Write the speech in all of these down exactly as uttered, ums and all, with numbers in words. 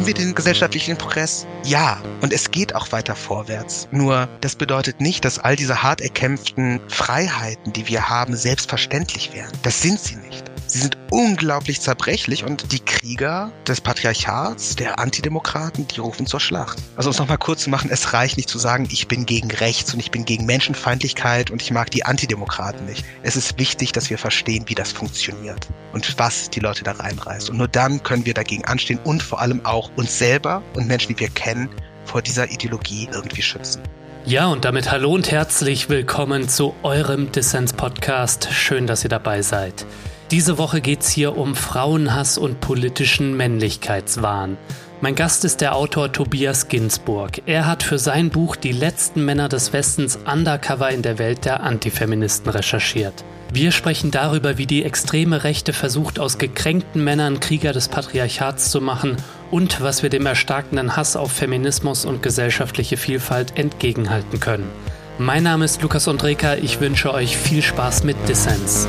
Haben wir den gesellschaftlichen Progress? Ja. Und es geht auch weiter vorwärts. Nur, das bedeutet nicht, dass all diese hart erkämpften Freiheiten, die wir haben, selbstverständlich wären. Das sind sie nicht. Sie sind unglaublich zerbrechlich und die Krieger des Patriarchats, der Antidemokraten, die rufen zur Schlacht. Also um es nochmal kurz zu machen, es reicht nicht zu sagen, ich bin gegen rechts und ich bin gegen Menschenfeindlichkeit und ich mag die Antidemokraten nicht. Es ist wichtig, dass wir verstehen, wie das funktioniert und was die Leute da reinreißt. Und nur dann können wir dagegen anstehen und vor allem auch uns selber und Menschen, die wir kennen, vor dieser Ideologie irgendwie schützen. Ja, und damit hallo und herzlich willkommen zu eurem Dissens-Podcast. Schön, dass ihr dabei seid. Diese Woche geht's hier um Frauenhass und politischen Männlichkeitswahn. Mein Gast ist der Autor Tobias Ginsburg. Er hat für sein Buch Die letzten Männer des Westens Undercover in der Welt der Antifeministen recherchiert. Wir sprechen darüber, wie die extreme Rechte versucht, aus gekränkten Männern Krieger des Patriarchats zu machen und was wir dem erstarkenden Hass auf Feminismus und gesellschaftliche Vielfalt entgegenhalten können. Mein Name ist Lukas Ondreka. Ich wünsche euch viel Spaß mit Dissens.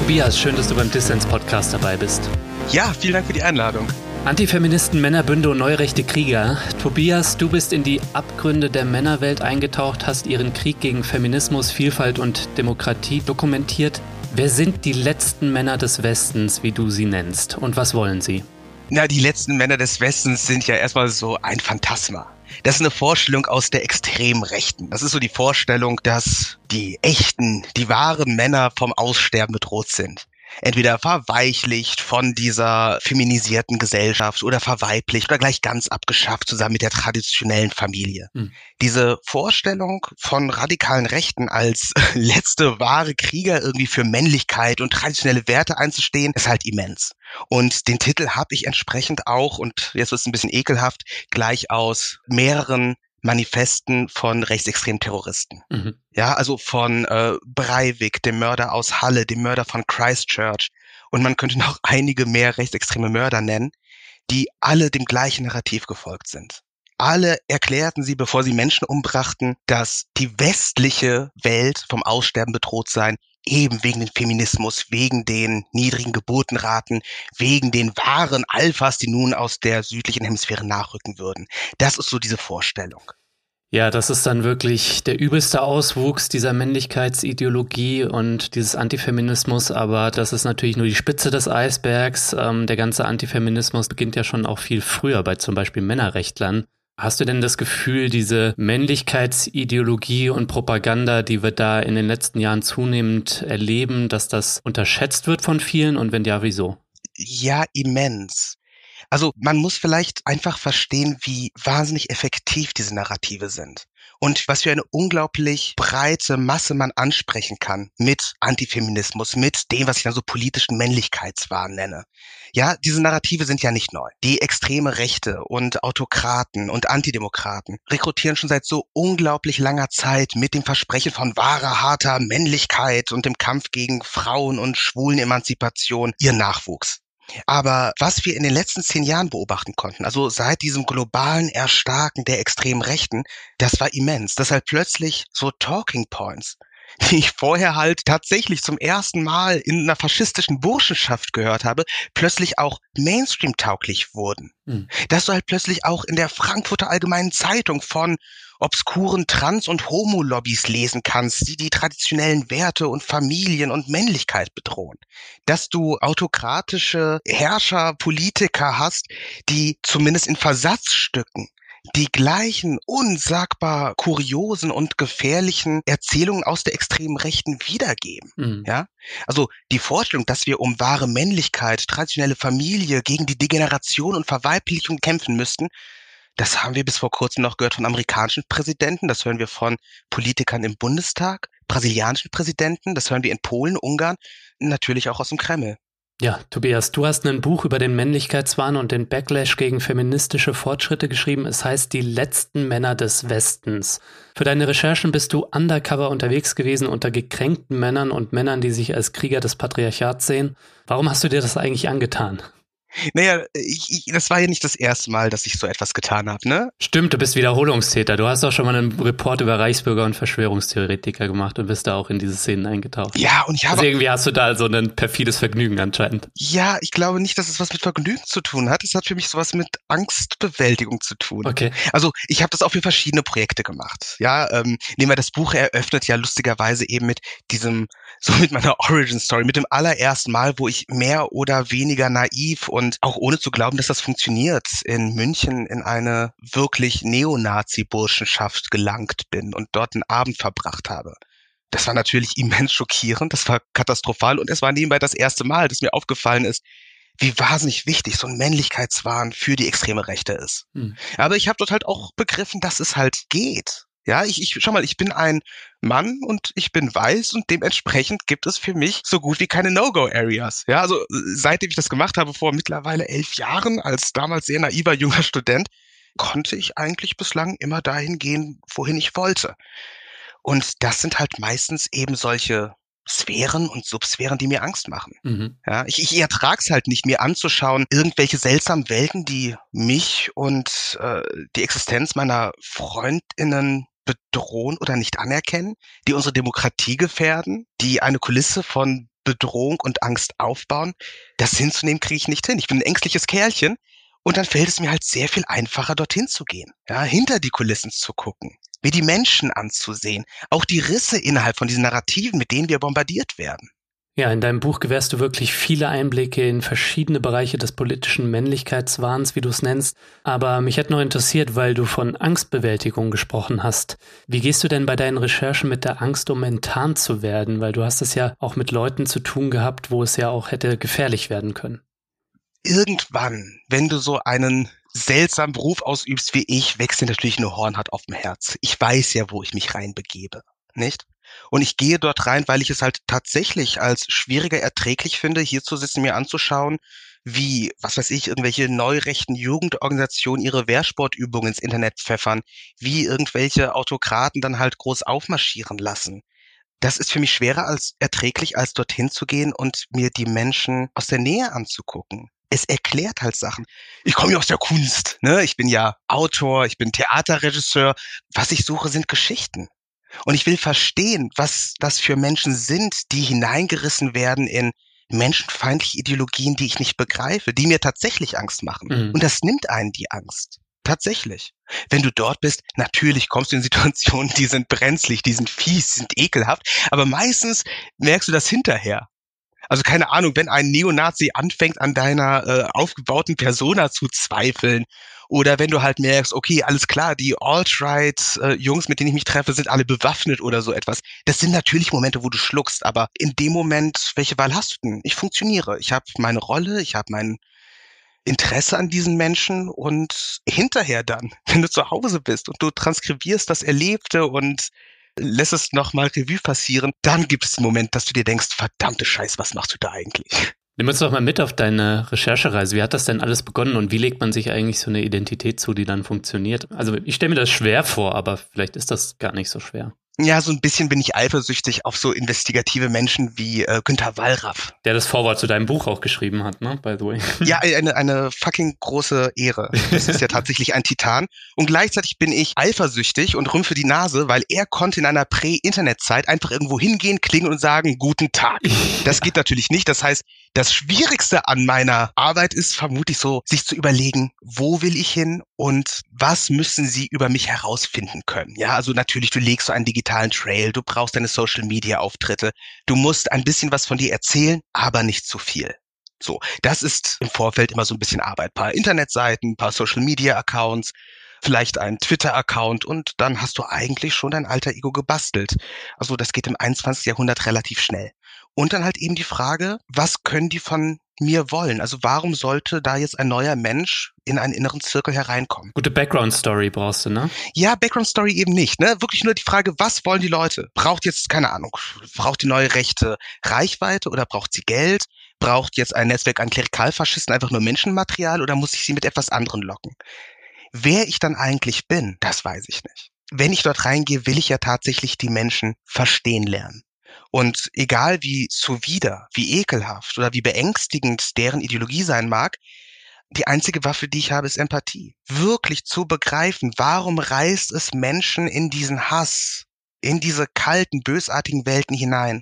Tobias, schön, dass du beim Dissens-Podcast dabei bist. Ja, vielen Dank für die Einladung. Antifeministen, Männerbünde und neurechte Krieger. Tobias, du bist in die Abgründe der Männerwelt eingetaucht, hast ihren Krieg gegen Feminismus, Vielfalt und Demokratie dokumentiert. Wer sind die letzten Männer des Westens, wie du sie nennst? Und was wollen sie? Na, die letzten Männer des Westens sind ja erstmal so ein Phantasma. Das ist eine Vorstellung aus der extremen Rechten. Das ist so die Vorstellung, dass die echten, die wahren Männer vom Aussterben bedroht sind. Entweder verweichlicht von dieser feminisierten Gesellschaft oder verweiblicht oder gleich ganz abgeschafft zusammen mit der traditionellen Familie. Mhm. Diese Vorstellung von radikalen Rechten als letzte wahre Krieger irgendwie für Männlichkeit und traditionelle Werte einzustehen, ist halt immens. Und den Titel habe ich entsprechend auch, und jetzt wird es ein bisschen ekelhaft, gleich aus mehreren Manifesten von rechtsextremen Terroristen. Mhm. Ja, also von äh, Breivik, dem Mörder aus Halle, dem Mörder von Christchurch. Und man könnte noch einige mehr rechtsextreme Mörder nennen, die alle dem gleichen Narrativ gefolgt sind. Alle erklärten sie, bevor sie Menschen umbrachten, dass die westliche Welt vom Aussterben bedroht sei, eben wegen dem Feminismus, wegen den niedrigen Geburtenraten, wegen den wahren Alphas, die nun aus der südlichen Hemisphäre nachrücken würden. Das ist so diese Vorstellung. Ja, das ist dann wirklich der übelste Auswuchs dieser Männlichkeitsideologie und dieses Antifeminismus, aber das ist natürlich nur die Spitze des Eisbergs. Ähm, der ganze Antifeminismus beginnt ja schon auch viel früher bei zum Beispiel Männerrechtlern. Hast du denn das Gefühl, diese Männlichkeitsideologie und Propaganda, die wir da in den letzten Jahren zunehmend erleben, dass das unterschätzt wird von vielen? Und wenn ja, wieso? Ja, immens. Also man muss vielleicht einfach verstehen, wie wahnsinnig effektiv diese Narrative sind. Und was für eine unglaublich breite Masse man ansprechen kann mit Antifeminismus, mit dem, was ich dann so politischen Männlichkeitswahn nenne. Ja, diese Narrative sind ja nicht neu. Die extreme Rechte und Autokraten und Antidemokraten rekrutieren schon seit so unglaublich langer Zeit mit dem Versprechen von wahrer, harter Männlichkeit und dem Kampf gegen Frauen- und Schwulenemanzipation ihren Nachwuchs. Aber was wir in den letzten zehn Jahren beobachten konnten, also seit diesem globalen Erstarken der extremen Rechten, das war immens. Das halt plötzlich so Talking Points, die ich vorher halt tatsächlich zum ersten Mal in einer faschistischen Burschenschaft gehört habe, plötzlich auch Mainstream-tauglich wurden. Mhm. Dass du halt plötzlich auch in der Frankfurter Allgemeinen Zeitung von obskuren Trans- und Homo-Lobbys lesen kannst, die die traditionellen Werte und Familien und Männlichkeit bedrohen. Dass du autokratische Herrscher, Politiker hast, die zumindest in Versatzstücken die gleichen unsagbar kuriosen und gefährlichen Erzählungen aus der extremen Rechten wiedergeben. Mhm. Ja? Also die Vorstellung, dass wir um wahre Männlichkeit, traditionelle Familie, gegen die Degeneration und Verweiblichung kämpfen müssten, das haben wir bis vor kurzem noch gehört von amerikanischen Präsidenten, das hören wir von Politikern im Bundestag, brasilianischen Präsidenten, das hören wir in Polen, Ungarn, natürlich auch aus dem Kreml. Ja, Tobias, du hast ein Buch über den Männlichkeitswahn und den Backlash gegen feministische Fortschritte geschrieben. Es heißt Die letzten Männer des Westens. Für deine Recherchen bist du undercover unterwegs gewesen unter gekränkten Männern und Männern, die sich als Krieger des Patriarchats sehen. Warum hast du dir das eigentlich angetan? Naja, ich, ich, das war ja nicht das erste Mal, dass ich so etwas getan habe, ne? Stimmt, du bist Wiederholungstäter. Du hast auch schon mal einen Report über Reichsbürger und Verschwörungstheoretiker gemacht und bist da auch in diese Szenen eingetaucht. Ja, und ich habe... Also irgendwie hast du da so ein perfides Vergnügen anscheinend. Ja, ich glaube nicht, dass es was mit Vergnügen zu tun hat. Es hat für mich sowas mit Angstbewältigung zu tun. Okay. Also ich habe das auch für verschiedene Projekte gemacht. Ja, ähm, nehmen wir das Buch eröffnet ja lustigerweise eben mit diesem, so mit meiner Origin-Story, mit dem allerersten Mal, wo ich mehr oder weniger naiv und auch ohne zu glauben, dass das funktioniert, in München in eine wirklich Neonazi-Burschenschaft gelangt bin und dort einen Abend verbracht habe. Das war natürlich immens schockierend, das war katastrophal und es war nebenbei das erste Mal, dass mir aufgefallen ist, wie wahnsinnig wichtig so ein Männlichkeitswahn für die extreme Rechte ist. Mhm. Aber ich habe dort halt auch begriffen, dass es halt geht. Ja, ich, ich, schau mal, ich bin ein Mann und ich bin weiß und dementsprechend gibt es für mich so gut wie keine No-Go-Areas. Ja, also seitdem ich das gemacht habe, vor mittlerweile elf Jahren, als damals sehr naiver junger Student, konnte ich eigentlich bislang immer dahin gehen, wohin ich wollte. Und das sind halt meistens eben solche Sphären und Subsphären, die mir Angst machen. Mhm. Ja, ich, ich ertrage es halt nicht, mir anzuschauen, irgendwelche seltsamen Welten, die mich und äh, die Existenz meiner FreundInnen bedrohen oder nicht anerkennen, die unsere Demokratie gefährden, die eine Kulisse von Bedrohung und Angst aufbauen. Das hinzunehmen kriege ich nicht hin. Ich bin ein ängstliches Kerlchen und dann fällt es mir halt sehr viel einfacher, dorthin zu gehen, ja, hinter die Kulissen zu gucken, mir die Menschen anzusehen, auch die Risse innerhalb von diesen Narrativen, mit denen wir bombardiert werden. Ja, in deinem Buch gewährst du wirklich viele Einblicke in verschiedene Bereiche des politischen Männlichkeitswahns, wie du es nennst. Aber mich hat noch interessiert, weil du von Angstbewältigung gesprochen hast. Wie gehst du denn bei deinen Recherchen mit der Angst um, enttarnt zu werden? Weil du hast es ja auch mit Leuten zu tun gehabt, wo es ja auch hätte gefährlich werden können. Irgendwann, wenn du so einen seltsamen Beruf ausübst wie ich, wächst dir natürlich eine Hornhaut auf dem Herz. Ich weiß ja, wo ich mich reinbegebe, nicht? Und ich gehe dort rein, weil ich es halt tatsächlich als schwieriger erträglich finde, hier zu sitzen, mir anzuschauen, wie, was weiß ich, irgendwelche neurechten Jugendorganisationen ihre Wehrsportübungen ins Internet pfeffern, wie irgendwelche Autokraten dann halt groß aufmarschieren lassen. Das ist für mich schwerer als erträglich, als dorthin zu gehen und mir die Menschen aus der Nähe anzugucken. Es erklärt halt Sachen. Ich komme ja aus der Kunst, ne? Ich bin ja Autor, ich bin Theaterregisseur. Was ich suche, sind Geschichten. Und ich will verstehen, was das für Menschen sind, die hineingerissen werden in menschenfeindliche Ideologien, die ich nicht begreife, die mir tatsächlich Angst machen. Mhm. Und das nimmt einen die Angst. Tatsächlich. Wenn du dort bist, natürlich kommst du in Situationen, die sind brenzlig, die sind fies, die sind ekelhaft. Aber meistens merkst du das hinterher. Also keine Ahnung, wenn ein Neonazi anfängt, an deiner äh, aufgebauten Persona zu zweifeln oder wenn du halt merkst, okay, alles klar, die Alt-Right-Jungs, äh, mit denen ich mich treffe, sind alle bewaffnet oder so etwas. Das sind natürlich Momente, wo du schluckst, aber in dem Moment, welche Wahl hast du denn? Ich funktioniere, ich habe meine Rolle, ich habe mein Interesse an diesen Menschen und hinterher dann, wenn du zu Hause bist und du transkribierst das Erlebte und lässt es nochmal Revue passieren, dann gibt es den Moment, dass du dir denkst, verdammte Scheiß, was machst du da eigentlich? Nimm uns doch mal mit auf deine Recherchereise. Wie hat das denn alles begonnen und wie legt man sich eigentlich so eine Identität zu, die dann funktioniert? Also ich stelle mir das schwer vor, aber vielleicht ist das gar nicht so schwer. Ja, so ein bisschen bin ich eifersüchtig auf so investigative Menschen wie äh, Günter Wallraff. Der das Vorwort zu deinem Buch auch geschrieben hat, ne? By the way. Ja, eine, eine fucking große Ehre. Das ist ja tatsächlich ein Titan. Und gleichzeitig bin ich eifersüchtig und rümpfe die Nase, weil er konnte in einer Prä-Internet-Zeit einfach irgendwo hingehen, klingeln und sagen, guten Tag. Das geht natürlich nicht. Das heißt, das Schwierigste an meiner Arbeit ist vermutlich so, sich zu überlegen, wo will ich hin und was müssen sie über mich herausfinden können. Ja, also natürlich, du legst so einen digitalen Trail, du brauchst deine Social-Media-Auftritte, du musst ein bisschen was von dir erzählen, aber nicht zu viel. So, das ist im Vorfeld immer so ein bisschen Arbeit. Ein paar Internetseiten, ein paar Social-Media-Accounts, vielleicht ein Twitter-Account und dann hast du eigentlich schon dein alter Ego gebastelt. Also das geht im einundzwanzigsten Jahrhundert relativ schnell. Und dann halt eben die Frage, was können die von mir wollen? Also warum sollte da jetzt ein neuer Mensch in einen inneren Zirkel hereinkommen? Gute Background-Story brauchst du, ne? Ja, Background-Story eben nicht, ne? Wirklich nur die Frage, was wollen die Leute? Braucht jetzt, keine Ahnung, braucht die neue Rechte Reichweite oder braucht sie Geld? Braucht jetzt ein Netzwerk an Klerikalfaschisten einfach nur Menschenmaterial oder muss ich sie mit etwas anderem locken? Wer ich dann eigentlich bin, das weiß ich nicht. Wenn ich dort reingehe, will ich ja tatsächlich die Menschen verstehen lernen. Und egal wie zuwider, wie ekelhaft oder wie beängstigend deren Ideologie sein mag, die einzige Waffe, die ich habe, ist Empathie. Wirklich zu begreifen, warum reißt es Menschen in diesen Hass, in diese kalten, bösartigen Welten hinein.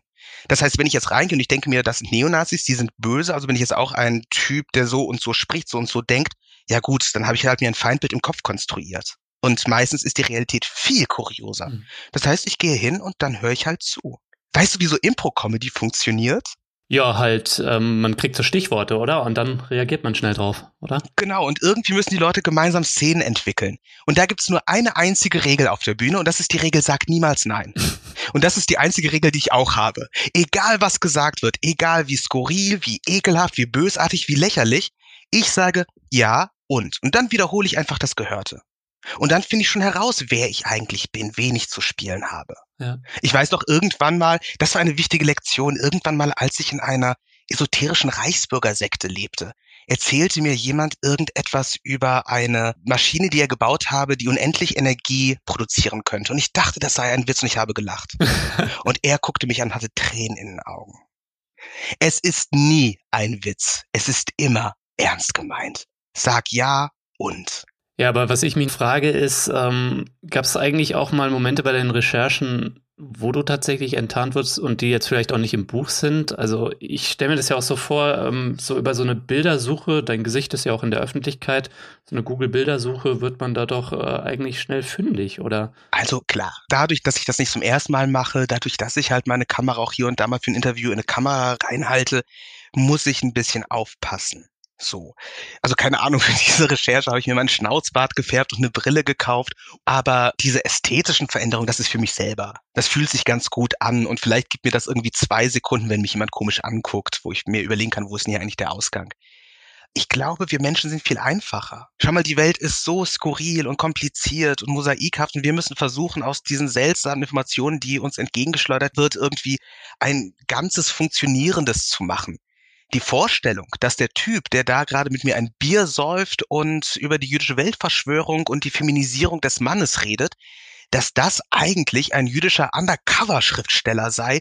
Das heißt, wenn ich jetzt reingehe und ich denke mir, das sind Neonazis, die sind böse, also bin ich jetzt auch ein Typ, der so und so spricht, so und so denkt, ja gut, dann habe ich halt mir ein Feindbild im Kopf konstruiert. Und meistens ist die Realität viel kurioser. Mhm. Das heißt, ich gehe hin und dann höre ich halt zu. Weißt du, wie so Impro-Comedy funktioniert? Ja, halt, ähm, man kriegt so Stichworte, oder? Und dann reagiert man schnell drauf, oder? Genau, und irgendwie müssen die Leute gemeinsam Szenen entwickeln. Und da gibt's nur eine einzige Regel auf der Bühne, und das ist die Regel, sag niemals nein. Und das ist die einzige Regel, die ich auch habe. Egal, was gesagt wird, egal wie skurril, wie ekelhaft, wie bösartig, wie lächerlich, ich sage ja und. Und dann wiederhole ich einfach das Gehörte. Und dann finde ich schon heraus, wer ich eigentlich bin, wen ich zu spielen habe. Ja. Ich weiß noch irgendwann mal, das war eine wichtige Lektion, irgendwann mal, als ich in einer esoterischen Reichsbürgersekte lebte, erzählte mir jemand irgendetwas über eine Maschine, die er gebaut habe, die unendlich Energie produzieren könnte. Und ich dachte, das sei ein Witz und ich habe gelacht. Und er guckte mich an und hatte Tränen in den Augen. Es ist nie ein Witz. Es ist immer ernst gemeint. Sag ja und... Ja, aber was ich mich frage ist, ähm, gab es eigentlich auch mal Momente bei deinen Recherchen, wo du tatsächlich enttarnt wirst und die jetzt vielleicht auch nicht im Buch sind? Also ich stelle mir das ja auch so vor, ähm, so über so eine Bildersuche, dein Gesicht ist ja auch in der Öffentlichkeit, so eine Google-Bildersuche wird man da doch äh, eigentlich schnell fündig, oder? Also klar, dadurch, dass ich das nicht zum ersten Mal mache, dadurch, dass ich halt meine Kamera auch hier und da mal für ein Interview in eine Kamera reinhalte, muss ich ein bisschen aufpassen. So. Also keine Ahnung, für diese Recherche habe ich mir meinen Schnauzbart gefärbt und eine Brille gekauft, aber diese ästhetischen Veränderungen, das ist für mich selber. Das fühlt sich ganz gut an und vielleicht gibt mir das irgendwie zwei Sekunden, wenn mich jemand komisch anguckt, wo ich mir überlegen kann, wo ist denn hier eigentlich der Ausgang. Ich glaube, wir Menschen sind viel einfacher. Schau mal, die Welt ist so skurril und kompliziert und mosaikhaft und wir müssen versuchen, aus diesen seltsamen Informationen, die uns entgegengeschleudert wird, irgendwie ein ganzes Funktionierendes zu machen. Die Vorstellung, dass der Typ, der da gerade mit mir ein Bier säuft und über die jüdische Weltverschwörung und die Feminisierung des Mannes redet, dass das eigentlich ein jüdischer Undercover-Schriftsteller sei,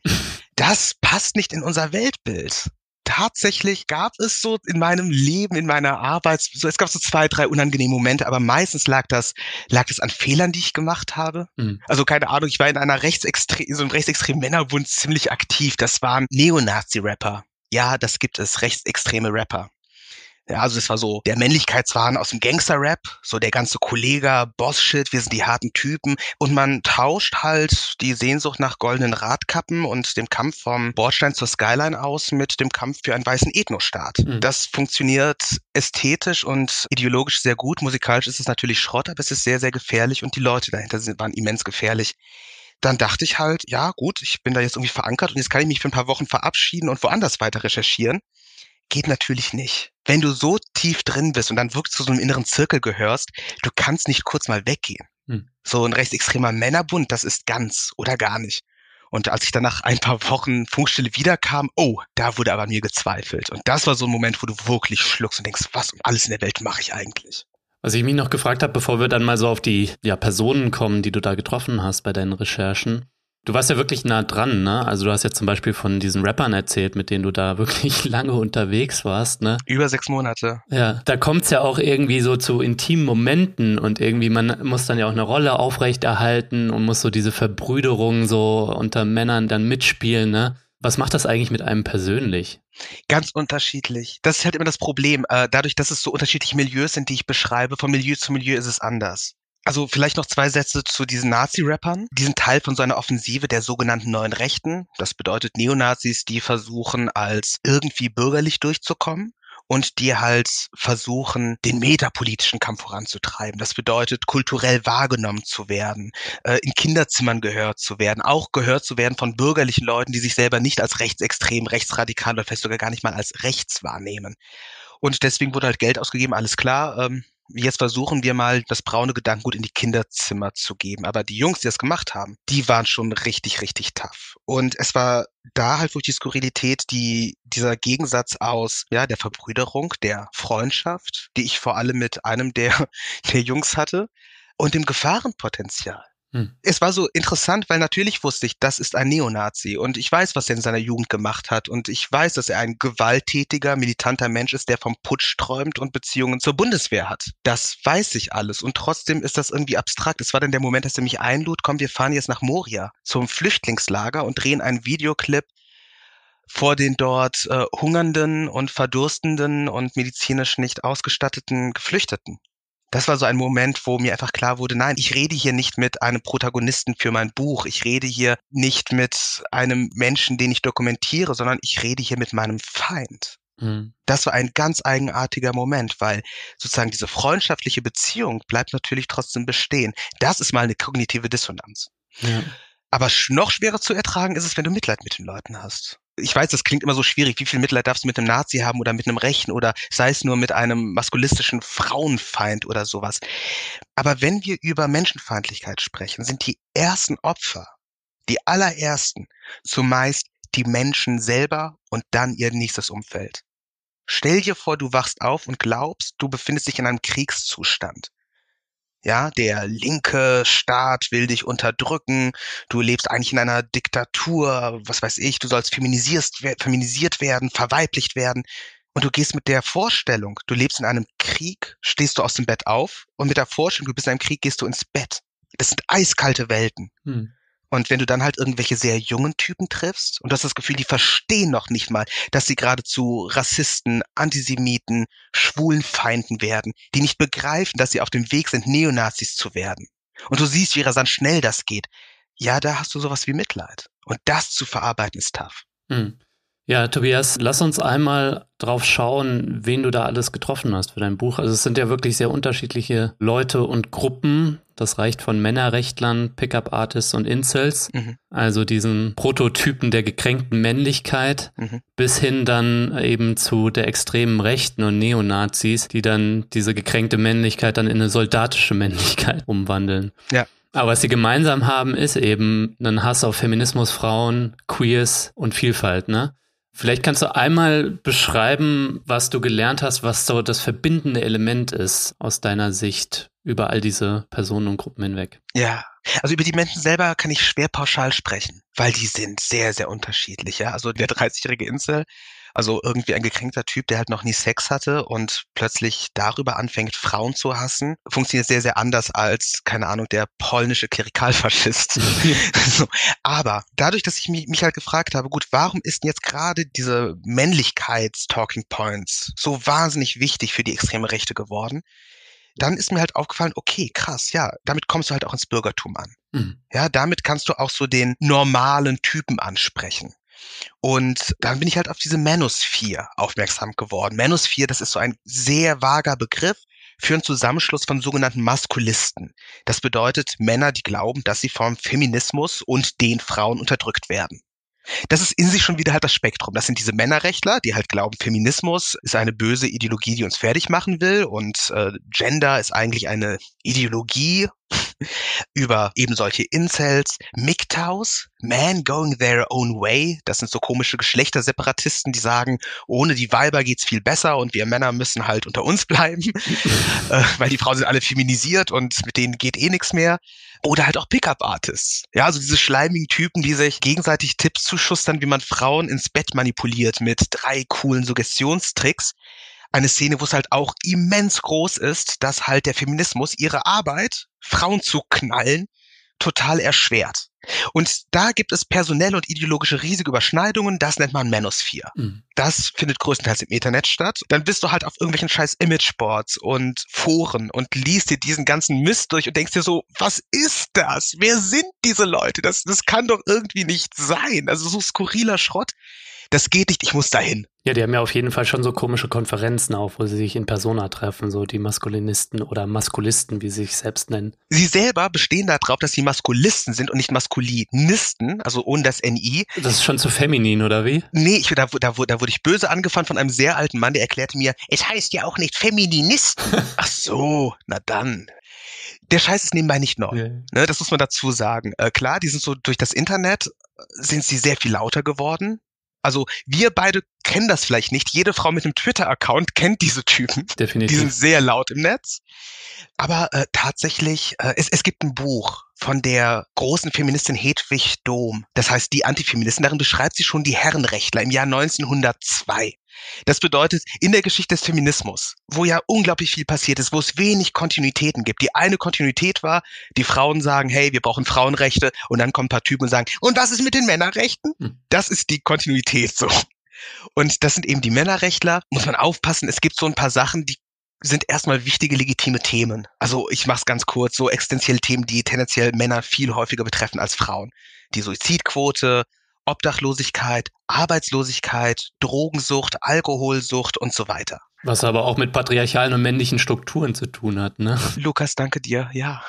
das passt nicht in unser Weltbild. Tatsächlich gab es so in meinem Leben, in meiner Arbeit, so, es gab so zwei, drei unangenehme Momente, aber meistens lag das, lag das an Fehlern, die ich gemacht habe. Mhm. Also keine Ahnung, ich war in einer rechtsextre- so einem rechtsextremen Männerbund ziemlich aktiv. Das waren Neonazi-Rapper. Ja, das gibt es, rechtsextreme Rapper. Ja, also das war so der Männlichkeitswahn aus dem Gangster-Rap, so der ganze Kollegah, Boss-Shit, wir sind die harten Typen. Und man tauscht halt die Sehnsucht nach goldenen Radkappen und dem Kampf vom Bordstein zur Skyline aus mit dem Kampf für einen weißen Ethnostaat. Mhm. Das funktioniert ästhetisch und ideologisch sehr gut. Musikalisch ist es natürlich Schrott, aber es ist sehr, sehr gefährlich und die Leute dahinter sind, waren immens gefährlich. Dann dachte ich halt, ja gut, ich bin da jetzt irgendwie verankert und jetzt kann ich mich für ein paar Wochen verabschieden und woanders weiter recherchieren. Geht natürlich nicht. Wenn du so tief drin bist und dann wirklich zu so einem inneren Zirkel gehörst, du kannst nicht kurz mal weggehen. Hm. So ein rechtsextremer Männerbund, das ist ganz oder gar nicht. Und als ich dann nach ein paar Wochen Funkstille wiederkam, oh, da wurde aber an mir gezweifelt. Und das war so ein Moment, wo du wirklich schluckst und denkst, was um alles in der Welt mache ich eigentlich? Was ich mich noch gefragt habe, bevor wir dann mal so auf die ja, Personen kommen, die du da getroffen hast bei deinen Recherchen. Du warst ja wirklich nah dran, ne? Also du hast ja zum Beispiel von diesen Rappern erzählt, mit denen du da wirklich lange unterwegs warst, ne? Über sechs Monate. Ja, da kommt's ja auch irgendwie so zu intimen Momenten und irgendwie man muss dann ja auch eine Rolle aufrechterhalten und muss so diese Verbrüderung so unter Männern dann mitspielen, ne? Was macht das eigentlich mit einem persönlich? Ganz unterschiedlich. Das ist halt immer das Problem. Dadurch, dass es so unterschiedliche Milieus sind, die ich beschreibe, von Milieu zu Milieu ist es anders. Also vielleicht noch zwei Sätze zu diesen Nazi-Rappern. Die sind Teil von so einer Offensive der sogenannten Neuen Rechten. Das bedeutet Neonazis, die versuchen, als irgendwie bürgerlich durchzukommen. Und die halt versuchen, den metapolitischen Kampf voranzutreiben. Das bedeutet, kulturell wahrgenommen zu werden, in Kinderzimmern gehört zu werden, auch gehört zu werden von bürgerlichen Leuten, die sich selber nicht als rechtsextrem, rechtsradikal oder vielleicht sogar gar nicht mal als rechts wahrnehmen. Und deswegen wurde halt Geld ausgegeben, alles klar. Jetzt versuchen wir mal, das braune Gedankengut in die Kinderzimmer zu geben. Aber die Jungs, die das gemacht haben, die waren schon richtig, richtig tough. Und es war da halt durch die Skurrilität, die, dieser Gegensatz aus ja der Verbrüderung, der Freundschaft, die ich vor allem mit einem der, der Jungs hatte, und dem Gefahrenpotenzial. Hm. Es war so interessant, weil natürlich wusste ich, das ist ein Neonazi und ich weiß, was er in seiner Jugend gemacht hat und ich weiß, dass er ein gewalttätiger, militanter Mensch ist, der vom Putsch träumt und Beziehungen zur Bundeswehr hat. Das weiß ich alles und trotzdem ist das irgendwie abstrakt. Es war dann der Moment, dass er mich einlud, komm, wir fahren jetzt nach Moria zum Flüchtlingslager und drehen einen Videoclip vor den dort äh, hungernden und verdurstenden und medizinisch nicht ausgestatteten Geflüchteten. Das war so ein Moment, wo mir einfach klar wurde, nein, ich rede hier nicht mit einem Protagonisten für mein Buch. Ich rede hier nicht mit einem Menschen, den ich dokumentiere, sondern ich rede hier mit meinem Feind. Mhm. Das war ein ganz eigenartiger Moment, weil sozusagen diese freundschaftliche Beziehung bleibt natürlich trotzdem bestehen. Das ist mal eine kognitive Dissonanz. Ja. Aber noch schwerer zu ertragen ist es, wenn du Mitleid mit den Leuten hast. Ich weiß, das klingt immer so schwierig. Wie viel Mitleid darfst du mit einem Nazi haben oder mit einem Rechten oder sei es nur mit einem maskulistischen Frauenfeind oder sowas. Aber wenn wir über Menschenfeindlichkeit sprechen, sind die ersten Opfer, die allerersten, zumeist die Menschen selber und dann ihr nächstes Umfeld. Stell dir vor, du wachst auf und glaubst, du befindest dich in einem Kriegszustand. Ja, der linke Staat will dich unterdrücken, du lebst eigentlich in einer Diktatur, was weiß ich, du sollst feminisiert, feminisiert werden, verweiblicht werden und du gehst mit der Vorstellung, du lebst in einem Krieg, stehst du aus dem Bett auf und mit der Vorstellung, du bist in einem Krieg, gehst du ins Bett. Das sind eiskalte Welten. Hm. Und wenn du dann halt irgendwelche sehr jungen Typen triffst und du hast das Gefühl, die verstehen noch nicht mal, dass sie geradezu Rassisten, Antisemiten, Schwulenfeinden werden, die nicht begreifen, dass sie auf dem Weg sind, Neonazis zu werden. Und du siehst, wie rasant schnell das geht. Ja, da hast du sowas wie Mitleid. Und das zu verarbeiten ist tough. Hm. Ja, Tobias, lass uns einmal drauf schauen, wen du da alles getroffen hast für dein Buch. Also es sind ja wirklich sehr unterschiedliche Leute und Gruppen. Das reicht von Männerrechtlern, Pickup-Artists und Incels, mhm. also diesen Prototypen der gekränkten Männlichkeit, mhm. bis hin dann eben zu der extremen Rechten und Neonazis, die dann diese gekränkte Männlichkeit dann in eine soldatische Männlichkeit umwandeln. Ja. Aber was sie gemeinsam haben, ist eben ein Hass auf Feminismus, Frauen, Queers und Vielfalt, ne? Vielleicht kannst du einmal beschreiben, was du gelernt hast, was so das verbindende Element ist aus deiner Sicht über all diese Personen und Gruppen hinweg. Ja, also über die Menschen selber kann ich schwer pauschal sprechen, weil die sind sehr, sehr unterschiedlich. Ja? Also der dreißigjährige Insel, also irgendwie ein gekränkter Typ, der halt noch nie Sex hatte und plötzlich darüber anfängt, Frauen zu hassen, funktioniert sehr, sehr anders als, keine Ahnung, der polnische Klerikalfaschist. So. Aber dadurch, dass ich mich, mich halt gefragt habe, gut, warum ist denn jetzt gerade diese Männlichkeits-Talking Points so wahnsinnig wichtig für die extreme Rechte geworden? Dann ist mir halt aufgefallen, okay, krass, ja, damit kommst du halt auch ins Bürgertum an. Mhm. Ja, damit kannst du auch so den normalen Typen ansprechen. Und dann bin ich halt auf diese Manosphere aufmerksam geworden. Manosphere, das ist so ein sehr vager Begriff für einen Zusammenschluss von sogenannten Maskulisten. Das bedeutet Männer, die glauben, dass sie vom Feminismus und den Frauen unterdrückt werden. Das ist in sich schon wieder halt das Spektrum. Das sind diese Männerrechtler, die halt glauben, Feminismus ist eine böse Ideologie, die uns fertig machen will und äh, Gender ist eigentlich eine Ideologie über eben solche Incels. M G T O Ws, Men Going Their Own Way, das sind so komische Geschlechterseparatisten, die sagen, ohne die Weiber geht's viel besser und wir Männer müssen halt unter uns bleiben, äh, weil die Frauen sind alle feminisiert und mit denen geht eh nichts mehr. Oder halt auch Pickup-Artists. Ja, also diese schleimigen Typen, die sich gegenseitig Tipps zuschustern, wie man Frauen ins Bett manipuliert mit drei coolen Suggestionstricks. Eine Szene, wo es halt auch immens groß ist, dass halt der Feminismus ihre Arbeit, Frauen zu knallen, total erschwert. Und da gibt es personelle und ideologische riesige Überschneidungen, das nennt man Manosphere. Mhm. Das findet größtenteils im Internet statt. Dann bist du halt auf irgendwelchen scheiß Imageboards und Foren und liest dir diesen ganzen Mist durch und denkst dir so, was ist das? Wer sind diese Leute? Das, das kann doch irgendwie nicht sein. Also so skurriler Schrott. Das geht nicht, ich muss dahin. Ja, die haben ja auf jeden Fall schon so komische Konferenzen auf, wo sie sich in Persona treffen, so die Maskulinisten oder Maskulisten, wie sie sich selbst nennen. Sie selber bestehen darauf, dass sie Maskulisten sind und nicht Maskulinisten, also ohne das N I. Das ist schon zu feminin, oder wie? Nee, ich, da, da, da wurde ich böse angefangen von einem sehr alten Mann, der erklärte mir, es heißt ja auch nicht Feministen. Ach so, na dann. Der Scheiß ist nebenbei nicht neu. Yeah. Ne, das muss man dazu sagen. Äh, klar, die sind so durch das Internet, sind sie sehr viel lauter geworden. Also wir beide kennen das vielleicht nicht. Jede Frau mit einem Twitter-Account kennt diese Typen. Definitiv. Die sind sehr laut im Netz. Aber äh, tatsächlich, äh, es, es gibt ein Buch von der großen Feministin Hedwig Dohm. Das heißt, Die Antifeministen. Darin beschreibt sie schon die Herrenrechtler im Jahr neunzehnhundertzwei. Das bedeutet, in der Geschichte des Feminismus, wo ja unglaublich viel passiert ist, wo es wenig Kontinuitäten gibt. Die eine Kontinuität war, die Frauen sagen, hey, wir brauchen Frauenrechte. Und dann kommen ein paar Typen und sagen, und was ist mit den Männerrechten? Hm. Das ist die Kontinuität so. Und das sind eben die Männerrechtler. Muss man aufpassen, es gibt so ein paar Sachen, die sind erstmal wichtige, legitime Themen. Also ich mache es ganz kurz, so existenzielle Themen, die tendenziell Männer viel häufiger betreffen als Frauen. Die Suizidquote, Obdachlosigkeit, Arbeitslosigkeit, Drogensucht, Alkoholsucht und so weiter. Was aber auch mit patriarchalen und männlichen Strukturen zu tun hat, ne? Lukas, danke dir, ja.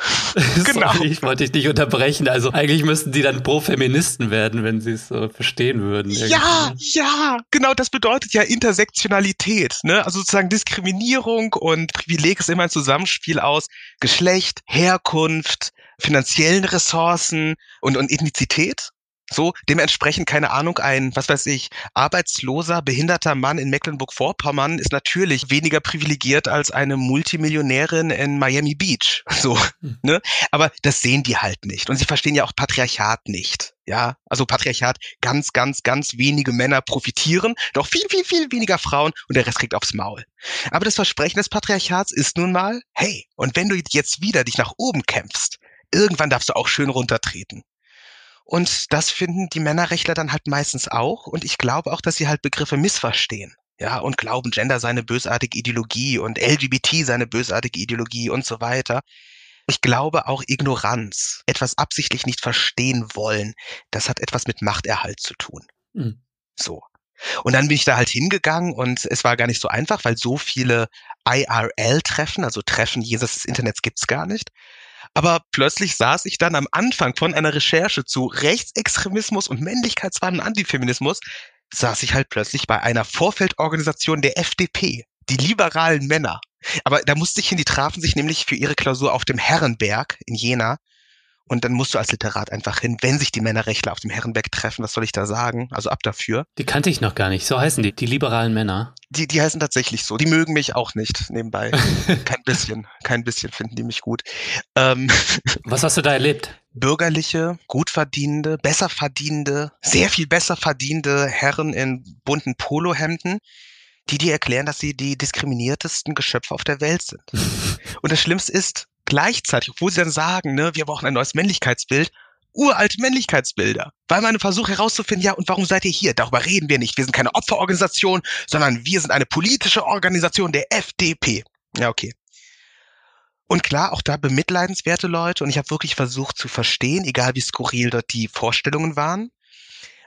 Genau. Sorry, ich wollte dich nicht unterbrechen. Also eigentlich müssten die dann Pro-Feministen werden, wenn sie es so verstehen würden. Irgendwie. Ja, ja, genau, das bedeutet ja Intersektionalität, ne? Also sozusagen Diskriminierung und Privileg ist immer ein Zusammenspiel aus Geschlecht, Herkunft, finanziellen Ressourcen und, und Ethnizität. So, dementsprechend, keine Ahnung, ein, was weiß ich, arbeitsloser, behinderter Mann in Mecklenburg-Vorpommern ist natürlich weniger privilegiert als eine Multimillionärin in Miami Beach. So, ne? Aber das sehen die halt nicht. Und sie verstehen ja auch Patriarchat nicht. Ja, also Patriarchat, ganz, ganz, ganz wenige Männer profitieren, doch viel, viel, viel weniger Frauen und der Rest kriegt aufs Maul. Aber das Versprechen des Patriarchats ist nun mal, hey, und wenn du jetzt wieder dich nach oben kämpfst, irgendwann darfst du auch schön runtertreten. Und das finden die Männerrechtler dann halt meistens auch. Und ich glaube auch, dass sie halt Begriffe missverstehen. Ja, und glauben, Gender sei eine bösartige Ideologie und L G B T sei eine bösartige Ideologie und so weiter. Ich glaube auch Ignoranz, etwas absichtlich nicht verstehen wollen, das hat etwas mit Machterhalt zu tun. Mhm. So. Und dann bin ich da halt hingegangen und es war gar nicht so einfach, weil so viele I R L-Treffen, also Treffen jenseits des Internets gibt's gar nicht. Aber plötzlich saß ich dann am Anfang von einer Recherche zu Rechtsextremismus und Männlichkeitswahn und Antifeminismus, saß ich halt plötzlich bei einer Vorfeldorganisation der F D P, die liberalen Männer. Aber da musste ich hin, die trafen sich nämlich für ihre Klausur auf dem Herrenberg in Jena. Und dann musst du als Literat einfach hin, wenn sich die Männerrechtler auf dem Herrenberg treffen, was soll ich da sagen? Also ab dafür. Die kannte ich noch gar nicht. So heißen die, die liberalen Männer. Die, die heißen tatsächlich so. Die mögen mich auch nicht, nebenbei. Kein bisschen, kein bisschen finden die mich gut. Ähm, was hast du da erlebt? Bürgerliche, gut verdienende, besser verdienende, sehr viel besser verdienende Herren in bunten Polohemden, die dir erklären, dass sie die diskriminiertesten Geschöpfe auf der Welt sind. Und das Schlimmste ist, gleichzeitig, obwohl sie dann sagen, ne, wir brauchen ein neues Männlichkeitsbild, uralte Männlichkeitsbilder. Weil man versucht herauszufinden, ja, und warum seid ihr hier? Darüber reden wir nicht. Wir sind keine Opferorganisation, sondern wir sind eine politische Organisation der F D P. Ja, okay. Und klar, auch da bemitleidenswerte Leute. Und ich habe wirklich versucht zu verstehen, egal wie skurril dort die Vorstellungen waren.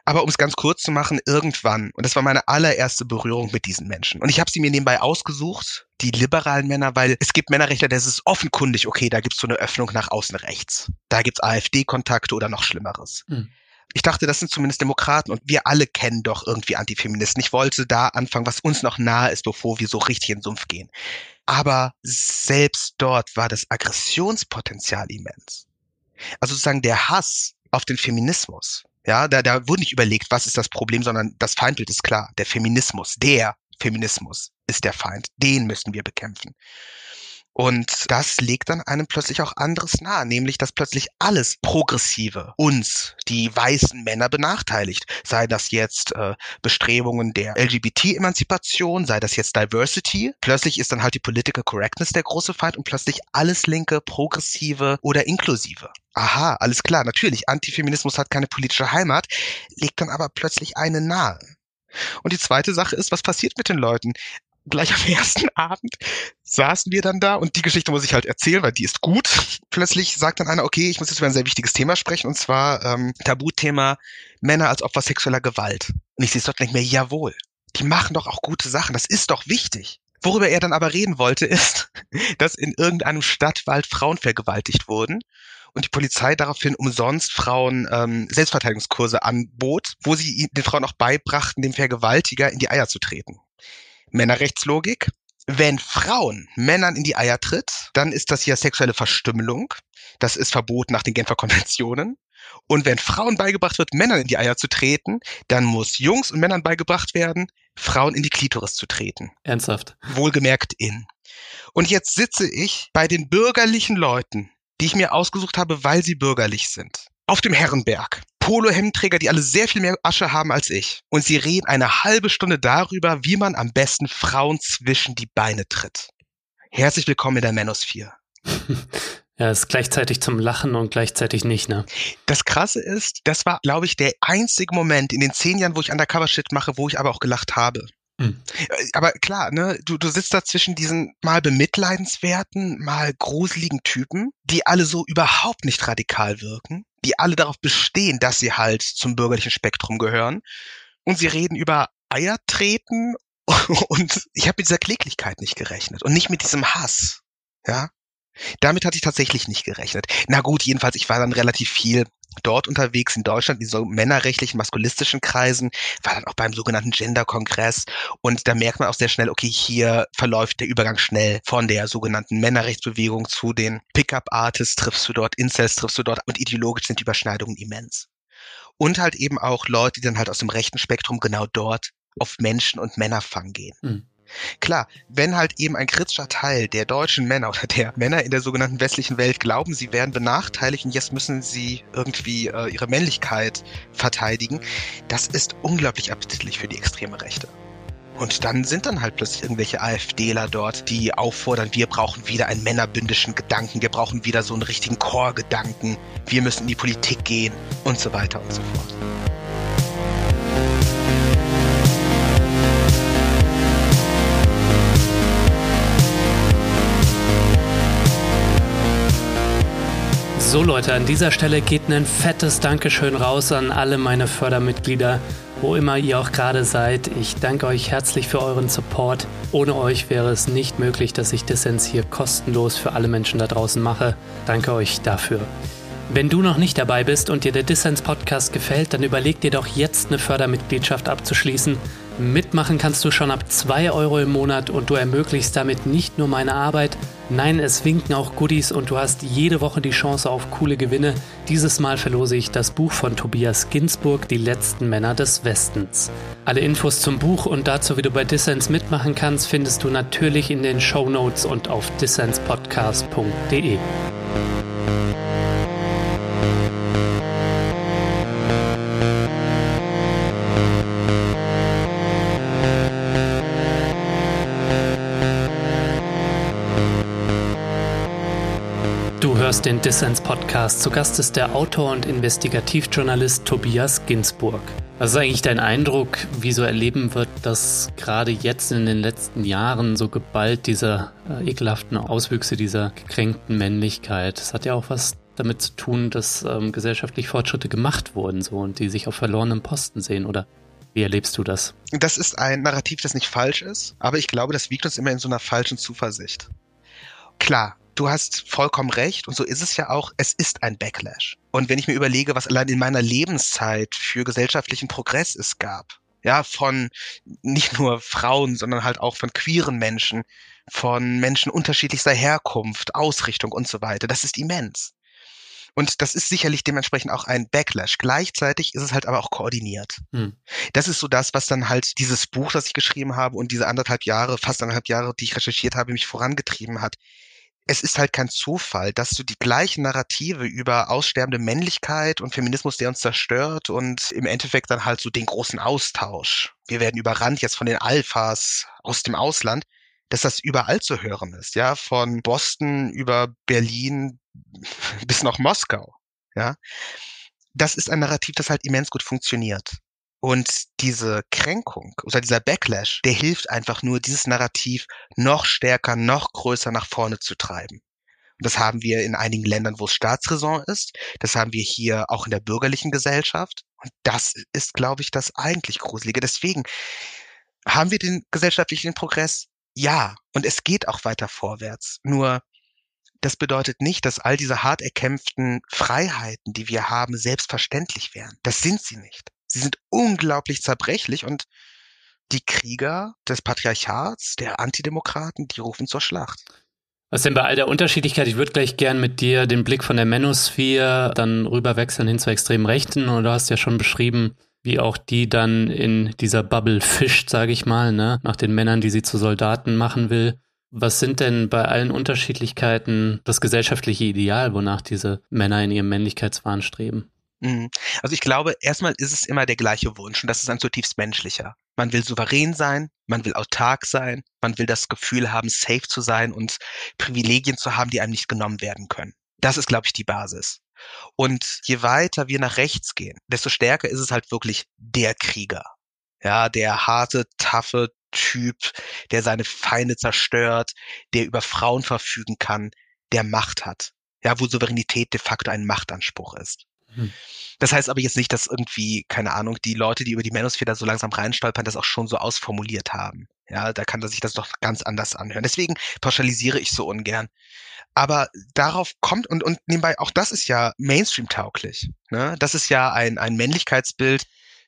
Aber um es ganz kurz zu machen, irgendwann, und das war meine allererste Berührung mit diesen Menschen. Und ich habe sie mir nebenbei ausgesucht, die liberalen Männer, weil es gibt Männerrechtler, das ist offenkundig, okay, da gibt es so eine Öffnung nach außen rechts. Da gibt es AfD-Kontakte oder noch Schlimmeres. Hm. Ich dachte, das sind zumindest Demokraten und wir alle kennen doch irgendwie Antifeministen. Ich wollte da anfangen, was uns noch nahe ist, bevor wir so richtig in den Sumpf gehen. Aber selbst dort war das Aggressionspotenzial immens. Also sozusagen der Hass auf den Feminismus. Ja, da, da wurde nicht überlegt, was ist das Problem, sondern das Feindbild ist klar. Der Feminismus, der Feminismus ist der Feind. Den müssen wir bekämpfen. Und das legt dann einem plötzlich auch anderes nahe, nämlich, dass plötzlich alles Progressive uns, die weißen Männer, benachteiligt. Sei das jetzt äh, Bestrebungen der L G B T-Emanzipation, sei das jetzt Diversity. Plötzlich ist dann halt die Political Correctness der große Feind und plötzlich alles Linke, Progressive oder Inklusive. Aha, alles klar, natürlich, Antifeminismus hat keine politische Heimat, legt dann aber plötzlich eine nahe. Und die zweite Sache ist, was passiert mit den Leuten? Gleich am ersten Abend saßen wir dann da und die Geschichte muss ich halt erzählen, weil die ist gut. Plötzlich sagt dann einer, okay, ich muss jetzt über ein sehr wichtiges Thema sprechen und zwar ähm, Tabuthema Männer als Opfer sexueller Gewalt. Und ich sehe es dort nicht mehr, jawohl, die machen doch auch gute Sachen, das ist doch wichtig. Worüber er dann aber reden wollte ist, dass in irgendeinem Stadtwald Frauen vergewaltigt wurden und die Polizei daraufhin umsonst Frauen ähm, Selbstverteidigungskurse anbot, wo sie den Frauen auch beibrachten, dem Vergewaltiger in die Eier zu treten. Männerrechtslogik. Wenn Frauen Männern in die Eier tritt, dann ist das hier sexuelle Verstümmelung. Das ist verboten nach den Genfer Konventionen. Und wenn Frauen beigebracht wird, Männern in die Eier zu treten, dann muss Jungs und Männern beigebracht werden, Frauen in die Klitoris zu treten. Ernsthaft? Wohlgemerkt in. Und jetzt sitze ich bei den bürgerlichen Leuten, die ich mir ausgesucht habe, weil sie bürgerlich sind. Auf dem Herrenberg. Polo-Hemdträger, die alle sehr viel mehr Asche haben als ich. Und sie reden eine halbe Stunde darüber, wie man am besten Frauen zwischen die Beine tritt. Herzlich willkommen in der Manosphere. Ja, ist gleichzeitig zum Lachen und gleichzeitig nicht, ne? Das Krasse ist, das war, glaube ich, der einzige Moment in den zehn Jahren, wo ich Undercover-Shit mache, wo ich aber auch gelacht habe. Mhm. Aber klar, ne, du, du sitzt da zwischen diesen mal bemitleidenswerten, mal gruseligen Typen, die alle so überhaupt nicht radikal wirken, die alle darauf bestehen, dass sie halt zum bürgerlichen Spektrum gehören. Und sie reden über Eiertreten und ich habe mit dieser Kläglichkeit nicht gerechnet und nicht mit diesem Hass, ja? Damit hatte ich tatsächlich nicht gerechnet. Na gut, jedenfalls, ich war dann relativ viel dort unterwegs in Deutschland, in so männerrechtlichen, maskulistischen Kreisen, war dann auch beim sogenannten Gender-Kongress und da merkt man auch sehr schnell, okay, hier verläuft der Übergang schnell von der sogenannten Männerrechtsbewegung zu den Pickup-Artists, triffst du dort, Incels triffst du dort und ideologisch sind die Überschneidungen immens. Und halt eben auch Leute, die dann halt aus dem rechten Spektrum genau dort auf Menschen- und Männerfang gehen. Mhm. Klar, wenn halt eben ein kritischer Teil der deutschen Männer oder der Männer in der sogenannten westlichen Welt glauben, sie werden benachteiligt und jetzt müssen sie irgendwie äh, ihre Männlichkeit verteidigen, das ist unglaublich appetitlich für die extreme Rechte. Und dann sind dann halt plötzlich irgendwelche AfDler dort, die auffordern, wir brauchen wieder einen männerbündischen Gedanken, wir brauchen wieder so einen richtigen Chorgedanken, wir müssen in die Politik gehen und so weiter und so fort. So Leute, an dieser Stelle geht ein fettes Dankeschön raus an alle meine Fördermitglieder, wo immer ihr auch gerade seid. Ich danke euch herzlich für euren Support. Ohne euch wäre es nicht möglich, dass ich Dissens hier kostenlos für alle Menschen da draußen mache. Danke euch dafür. Wenn du noch nicht dabei bist und dir der Dissens-Podcast gefällt, dann überleg dir doch jetzt eine Fördermitgliedschaft abzuschließen. Mitmachen kannst du schon ab zwei Euro im Monat und du ermöglichst damit nicht nur meine Arbeit, nein, es winken auch Goodies und du hast jede Woche die Chance auf coole Gewinne. Dieses Mal verlose ich das Buch von Tobias Ginsburg, Die letzten Männer des Westens. Alle Infos zum Buch und dazu, wie du bei Dissens mitmachen kannst, findest du natürlich in den Shownotes und auf dissens podcast punkt de. Den Dissens-Podcast. Zu Gast ist der Autor und Investigativjournalist Tobias Ginsburg. Was ist eigentlich dein Eindruck, wie so erleben wird, dass gerade jetzt in den letzten Jahren so geballt diese äh, ekelhaften Auswüchse dieser gekränkten Männlichkeit? Das hat ja auch was damit zu tun, dass ähm, gesellschaftlich Fortschritte gemacht wurden so und die sich auf verlorenem Posten sehen, oder? Wie erlebst du das? Das ist ein Narrativ, das nicht falsch ist, aber ich glaube, das wiegt uns immer in so einer falschen Zuversicht. Klar. Du hast vollkommen recht und so ist es ja auch, es ist ein Backlash. Und wenn ich mir überlege, was allein in meiner Lebenszeit für gesellschaftlichen Progress es gab, ja, von nicht nur Frauen, sondern halt auch von queeren Menschen, von Menschen unterschiedlichster Herkunft, Ausrichtung und so weiter, das ist immens. Und das ist sicherlich dementsprechend auch ein Backlash. Gleichzeitig ist es halt aber auch koordiniert. Hm. Das ist so das, was dann halt dieses Buch, das ich geschrieben habe und diese anderthalb Jahre, fast anderthalb Jahre, die ich recherchiert habe, mich vorangetrieben hat. Es ist halt kein Zufall, dass du die gleichen Narrative über aussterbende Männlichkeit und Feminismus, der uns zerstört und im Endeffekt dann halt so den großen Austausch. Wir werden überrannt jetzt von den Alphas aus dem Ausland, dass das überall zu hören ist, ja, von Boston über Berlin bis nach Moskau, ja. Das ist ein Narrativ, das halt immens gut funktioniert. Und diese Kränkung oder dieser Backlash, der hilft einfach nur, dieses Narrativ noch stärker, noch größer nach vorne zu treiben. Und das haben wir in einigen Ländern, wo es Staatsräson ist. Das haben wir hier auch in der bürgerlichen Gesellschaft. Und das ist, glaube ich, das eigentlich Gruselige. Deswegen haben wir den gesellschaftlichen Progress? Ja. Und es geht auch weiter vorwärts. Nur das bedeutet nicht, dass all diese hart erkämpften Freiheiten, die wir haben, selbstverständlich wären. Das sind sie nicht. Sie sind unglaublich zerbrechlich und die Krieger des Patriarchats, der Antidemokraten, die rufen zur Schlacht. Was denn bei all der Unterschiedlichkeit? Ich würde gleich gern mit dir den Blick von der Manosphere dann rüberwechseln hin zur extremen Rechten. Und du hast ja schon beschrieben, wie auch die dann in dieser Bubble fischt, sage ich mal, ne, nach den Männern, die sie zu Soldaten machen will. Was sind denn bei allen Unterschiedlichkeiten das gesellschaftliche Ideal, wonach diese Männer in ihrem Männlichkeitswahn streben? Also ich glaube, erstmal ist es immer der gleiche Wunsch und das ist ein zutiefst menschlicher. Man will souverän sein, man will autark sein, man will das Gefühl haben, safe zu sein und Privilegien zu haben, die einem nicht genommen werden können. Das ist, glaube ich, die Basis. Und je weiter wir nach rechts gehen, desto stärker ist es halt wirklich der Krieger. Ja, der harte, taffe Typ, der seine Feinde zerstört, der über Frauen verfügen kann, der Macht hat. Ja, wo Souveränität de facto ein Machtanspruch ist. Hm. Das heißt aber jetzt nicht, dass irgendwie, keine Ahnung, die Leute, die über die Manosphere so langsam reinstolpern, das auch schon so ausformuliert haben. Ja, da kann sich das doch ganz anders anhören. Deswegen pauschalisiere ich so ungern. Aber darauf kommt, und, und nebenbei, auch das ist ja Mainstream-tauglich. Ne? Das ist ja ein, ein Männlichkeitsbild,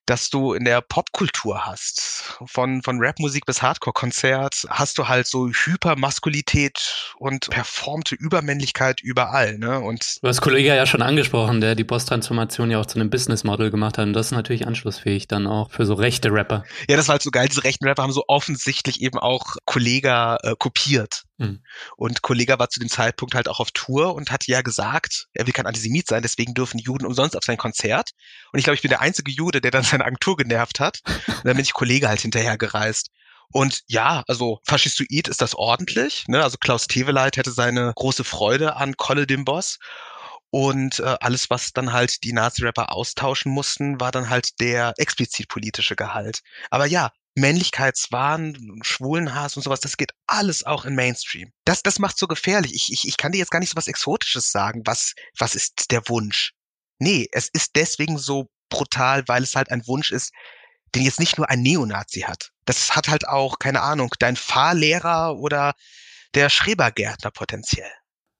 das du in der Popkultur hast. Von, von Rapmusik bis Hardcore-Konzert hast du halt so Hypermaskulität und performte Übermännlichkeit überall. Ne? Und du hast Kollegah ja schon angesprochen, der die Boss-Transformation ja auch zu einem Business-Model gemacht hat. Und das ist natürlich anschlussfähig dann auch für so rechte Rapper. Ja, das war halt so geil. Diese rechten Rapper haben so offensichtlich eben auch Kollegah äh, kopiert. Mhm. Und Kollegah war zu dem Zeitpunkt halt auch auf Tour und hat ja gesagt, er will kein Antisemit sein, deswegen dürfen Juden umsonst auf sein Konzert. Und ich glaube, ich bin der einzige Jude, der dann seine Agentur genervt hat. Und dann bin ich Kollegah halt hinterhergereist. Und ja, also faschistoid ist das ordentlich. Ne? Also Klaus Theweleit hätte seine große Freude an Kolle dem Boss. Und äh, alles, was dann halt die Nazi-Rapper austauschen mussten, war dann halt der explizit politische Gehalt. Aber ja, Männlichkeitswahn, Schwulenhass und sowas, das geht alles auch in Mainstream. Das, das macht so gefährlich. Ich, ich, ich kann dir jetzt gar nicht so was Exotisches sagen. Was, was ist der Wunsch? Nee, es ist deswegen so brutal, weil es halt ein Wunsch ist, den jetzt nicht nur ein Neonazi hat. Das hat halt auch, keine Ahnung, dein Fahrlehrer oder der Schrebergärtner potenziell.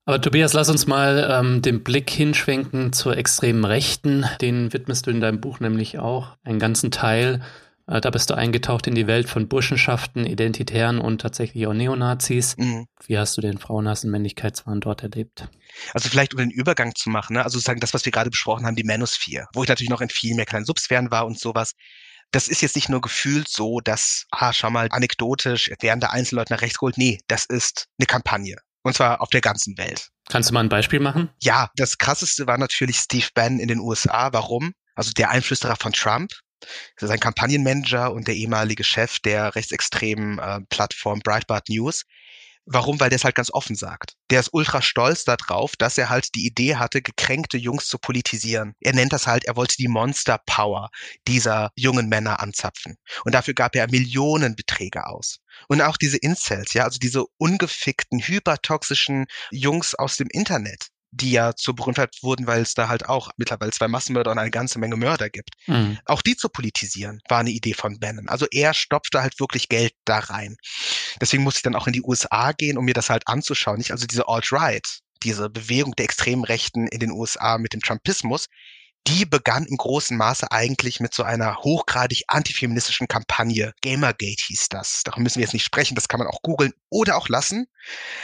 Aber Tobias, lass uns mal ähm, den Blick hinschwenken zur extremen Rechten. Den widmest du in deinem Buch nämlich auch einen ganzen Teil. Äh, da bist du eingetaucht in die Welt von Burschenschaften, Identitären und tatsächlich auch Neonazis. Mhm. Wie hast du den Frauenhass und Männlichkeitswahn dort erlebt? Also vielleicht, um den Übergang zu machen, ne? Also sozusagen das, was wir gerade besprochen haben, die Manosphere, wo ich natürlich noch in viel mehr kleinen Subsphären war und sowas. Das ist jetzt nicht nur gefühlt so, dass, ah, schau mal, anekdotisch werden da Einzelleute nach rechts geholt. Nee, das ist eine Kampagne. Und zwar auf der ganzen Welt. Kannst du mal ein Beispiel machen? Ja, das Krasseste war natürlich Steve Bannon in den U S A. Warum? Also der Einflüsterer von Trump. Das ist ein Kampagnenmanager und der ehemalige Chef der rechtsextremen äh, Plattform Breitbart News. Warum? Weil der es halt ganz offen sagt. Der ist ultra stolz darauf, dass er halt die Idee hatte, gekränkte Jungs zu politisieren. Er nennt das halt, er wollte die Monster-Power dieser jungen Männer anzapfen. Und dafür gab er Millionenbeträge aus. Und auch diese Incels, ja, also diese ungefickten, hypertoxischen Jungs aus dem Internet, die ja zur Berühmtheit wurden, weil es da halt auch mittlerweile zwei Massenmörder und eine ganze Menge Mörder gibt. Mhm. Auch die zu politisieren, war eine Idee von Bannon. Also er stopfte halt wirklich Geld da rein. Deswegen musste ich dann auch in die U S A gehen, um mir das halt anzuschauen. Nicht? Also diese Alt-Right, diese Bewegung der extremen Rechten in den U S A mit dem Trumpismus, die begann im großen Maße eigentlich mit so einer hochgradig antifeministischen Kampagne. Gamergate hieß das. Darum müssen wir jetzt nicht sprechen, das kann man auch googeln oder auch lassen.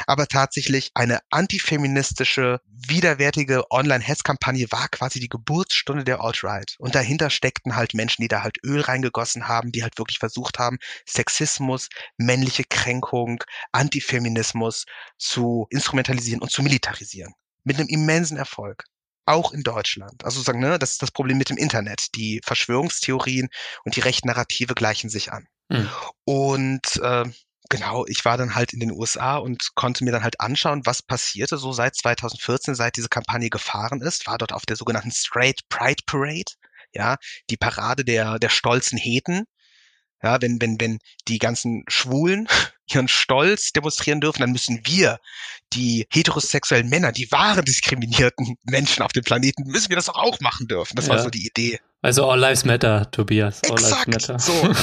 Aber tatsächlich eine antifeministische, widerwärtige Online-Hetz-Kampagne war quasi die Geburtsstunde der Alt-Right. Und dahinter steckten halt Menschen, die da halt Öl reingegossen haben, die halt wirklich versucht haben, Sexismus, männliche Kränkung, Antifeminismus zu instrumentalisieren und zu militarisieren. Mit einem immensen Erfolg. Auch in Deutschland. Also sagen, ne, das ist das Problem mit dem Internet. Die Verschwörungstheorien und die rechten Narrative gleichen sich an. Mhm. Und äh, genau, ich war dann halt in den U S A und konnte mir dann halt anschauen, was passierte so seit zweitausendvierzehn, seit diese Kampagne gefahren ist, war dort auf der sogenannten Straight Pride Parade, ja, die Parade der der stolzen Heten. Ja, wenn, wenn, wenn die ganzen Schwulen ihren Stolz demonstrieren dürfen, dann müssen wir, die heterosexuellen Männer, die wahren diskriminierten Menschen auf dem Planeten, müssen wir das auch, auch machen dürfen. Das ja. war so die Idee. Also All Lives Matter, Tobias. All Exakt, Lives Matter. So.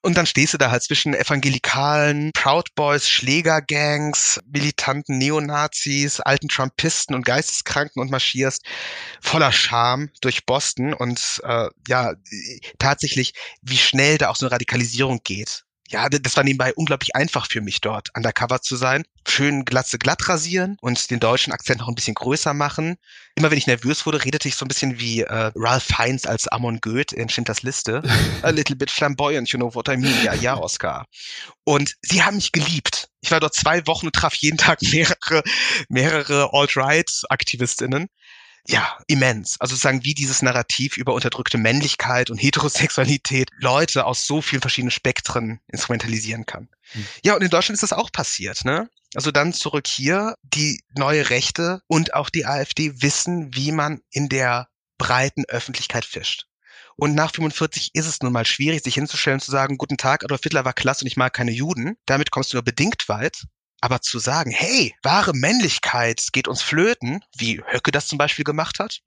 Und dann stehst du da halt zwischen Evangelikalen, Proud Boys, Schlägergangs, militanten Neonazis, alten Trumpisten und Geisteskranken und marschierst voller Scham durch Boston. Und äh, ja, tatsächlich, wie schnell da auch so eine Radikalisierung geht. ja, das war nebenbei unglaublich einfach für mich, dort undercover zu sein. Schön Glatze glatt rasieren und den deutschen Akzent noch ein bisschen größer machen. Immer wenn ich nervös wurde, redete ich so ein bisschen wie äh, Ralph Fiennes als Amon Goeth in Schindlers Liste. A little bit flamboyant, you know what I mean. Ja, ja, Oscar. Und sie haben mich geliebt. Ich war dort zwei Wochen und traf jeden Tag mehrere, mehrere Alt-Right-AktivistInnen. Ja, immens. Also sozusagen wie dieses Narrativ über unterdrückte Männlichkeit und Heterosexualität Leute aus so vielen verschiedenen Spektren instrumentalisieren kann. Hm. Ja, und in Deutschland ist das auch passiert, ne? Also dann zurück hier, die neue Rechte und auch die AfD wissen, wie man in der breiten Öffentlichkeit fischt. Und nach fünfundvierzig ist es nun mal schwierig, sich hinzustellen und zu sagen, guten Tag, Adolf Hitler war klasse und ich mag keine Juden. Damit kommst du nur bedingt weit. Aber zu sagen, hey, wahre Männlichkeit geht uns flöten, wie Höcke das zum Beispiel gemacht hat,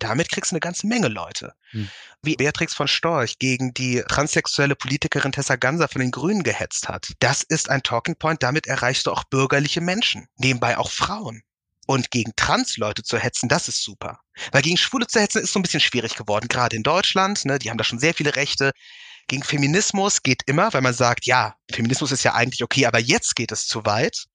damit kriegst du eine ganze Menge Leute. Hm. Wie Beatrix von Storch gegen die transsexuelle Politikerin Tessa Ganser von den Grünen gehetzt hat. Das ist ein Talking Point, damit erreichst du auch bürgerliche Menschen, nebenbei auch Frauen. Und gegen Trans-Leute zu hetzen, das ist super. Weil gegen Schwule zu hetzen ist so ein bisschen schwierig geworden, gerade in Deutschland, ne, die haben da schon sehr viele Rechte. Gegen Feminismus geht immer, weil man sagt, ja, Feminismus ist ja eigentlich okay, aber jetzt geht es zu weit.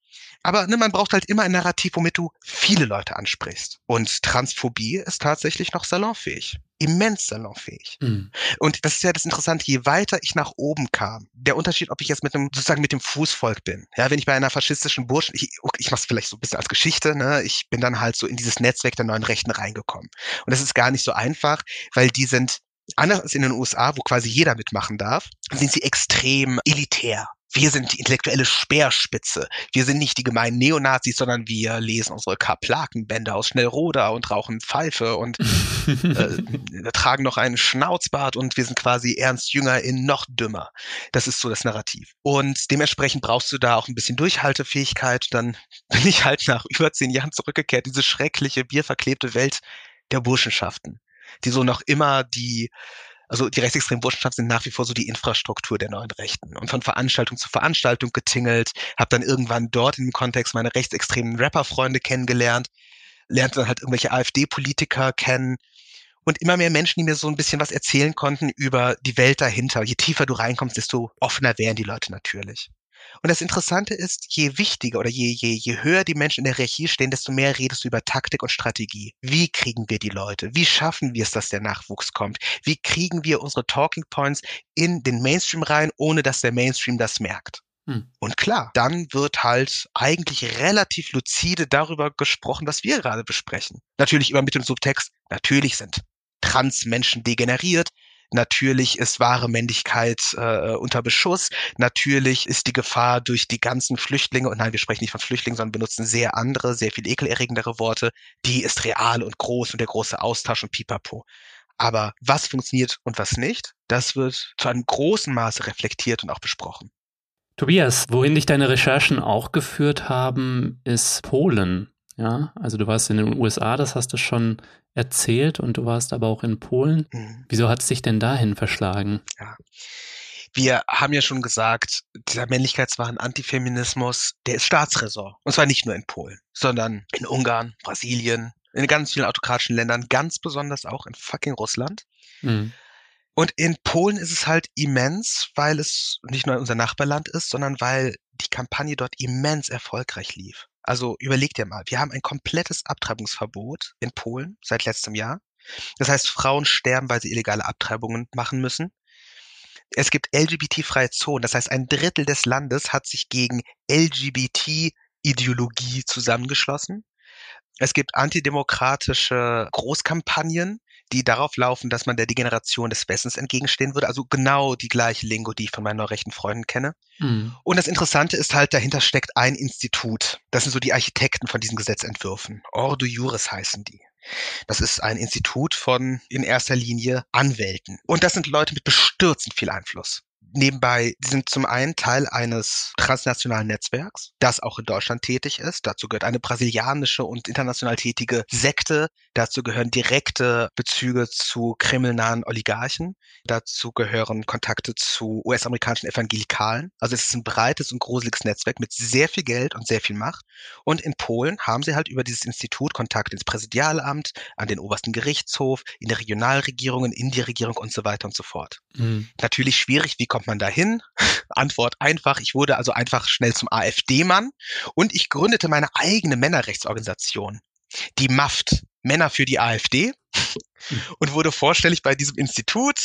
Aber ne, man braucht halt immer ein Narrativ, womit du viele Leute ansprichst. Und Transphobie ist tatsächlich noch salonfähig, immens salonfähig. Mhm. Und das ist ja das Interessante, je weiter ich nach oben kam, der Unterschied, ob ich jetzt mit einem, sozusagen mit dem Fußvolk bin. Ja, wenn ich bei einer faschistischen Burschen, ich, ich mach's vielleicht so ein bisschen als Geschichte, ne, ich bin dann halt so in dieses Netzwerk der neuen Rechten reingekommen. Und das ist gar nicht so einfach, weil die sind anders als in den U S A, wo quasi jeder mitmachen darf, sind sie extrem elitär. Wir sind die intellektuelle Speerspitze. Wir sind nicht die gemeinen Neonazis, sondern wir lesen unsere Kaplakenbänder aus Schnellroda und rauchen Pfeife und äh, tragen noch einen Schnauzbart und wir sind quasi Ernst Jünger in noch dümmer. Das ist so das Narrativ. Und dementsprechend brauchst du da auch ein bisschen Durchhaltefähigkeit. Dann bin ich halt nach über zehn Jahren zurückgekehrt, diese schreckliche, bierverklebte Welt der Burschenschaften, die so noch immer die, also die rechtsextremen Burschenschaften sind nach wie vor so die Infrastruktur der neuen Rechten und von Veranstaltung zu Veranstaltung getingelt, habe dann irgendwann dort in dem Kontext meine rechtsextremen Rapperfreunde kennengelernt, lernte dann halt irgendwelche AfD-Politiker kennen und immer mehr Menschen, die mir so ein bisschen was erzählen konnten über die Welt dahinter. Je tiefer du reinkommst, desto offener wären die Leute natürlich. Und das Interessante ist, je wichtiger oder je, je, je höher die Menschen in der Hierarchie stehen, desto mehr redest du über Taktik und Strategie. Wie kriegen wir die Leute? Wie schaffen wir es, dass der Nachwuchs kommt? Wie kriegen wir unsere Talking Points in den Mainstream rein, ohne dass der Mainstream das merkt? Hm. Und klar, dann wird halt eigentlich relativ lucide darüber gesprochen, was wir gerade besprechen. Natürlich immer mit dem Subtext, natürlich sind Transmenschen degeneriert. Natürlich ist wahre Männlichkeit äh, unter Beschuss. Natürlich ist die Gefahr durch die ganzen Flüchtlinge, und nein, wir sprechen nicht von Flüchtlingen, sondern benutzen sehr andere, sehr viel ekelerregendere Worte, die ist real und groß und der große Austausch und pipapo. Aber was funktioniert und was nicht, das wird zu einem großen Maße reflektiert und auch besprochen. Tobias, wohin dich deine Recherchen auch geführt haben, ist Polen. Ja, also du warst in den U S A, das hast du schon erzählt, und du warst aber auch in Polen. Mhm. Wieso hat es dich denn dahin verschlagen? Ja. Wir haben ja schon gesagt, dieser Männlichkeitswahn, Antifeminismus, der ist Staatsräson. Und zwar nicht nur in Polen, sondern in Ungarn, Brasilien, in ganz vielen autokratischen Ländern, ganz besonders auch in fucking Russland. Mhm. Und in Polen ist es halt immens, weil es nicht nur unser Nachbarland ist, sondern weil die Kampagne dort immens erfolgreich lief. Also überleg dir mal, wir haben ein komplettes Abtreibungsverbot in Polen seit letztem Jahr. Das heißt, Frauen sterben, weil sie illegale Abtreibungen machen müssen. Es gibt L G B T-freie Zonen. Das heißt, ein Drittel des Landes hat sich gegen L G B T-Ideologie zusammengeschlossen. Es gibt antidemokratische Großkampagnen, die darauf laufen, dass man der Degeneration des Westens entgegenstehen würde. Also genau die gleiche Lingo, die ich von meinen neurechten Freunden kenne. Mhm. Und das Interessante ist halt, dahinter steckt ein Institut. Das sind so die Architekten von diesen Gesetzentwürfen. Ordo Juris heißen die. Das ist ein Institut von in erster Linie Anwälten. Und das sind Leute mit bestürzend viel Einfluss. Nebenbei, die sind zum einen Teil eines transnationalen Netzwerks, das auch in Deutschland tätig ist. Dazu gehört eine brasilianische und international tätige Sekte. Dazu gehören direkte Bezüge zu kremlnahen Oligarchen. Dazu gehören Kontakte zu U S-amerikanischen Evangelikalen. Also es ist ein breites und gruseliges Netzwerk mit sehr viel Geld und sehr viel Macht. Und in Polen haben sie halt über dieses Institut Kontakt ins Präsidialamt, an den obersten Gerichtshof, in die Regionalregierungen, in die Regierung und so weiter und so fort. Mhm. Natürlich schwierig, wie kommt kommt man da hin? Antwort einfach. Ich wurde also einfach schnell zum A F D-Mann und ich gründete meine eigene Männerrechtsorganisation, die M A F T, Männer für die A F D, und wurde vorstellig bei diesem Institut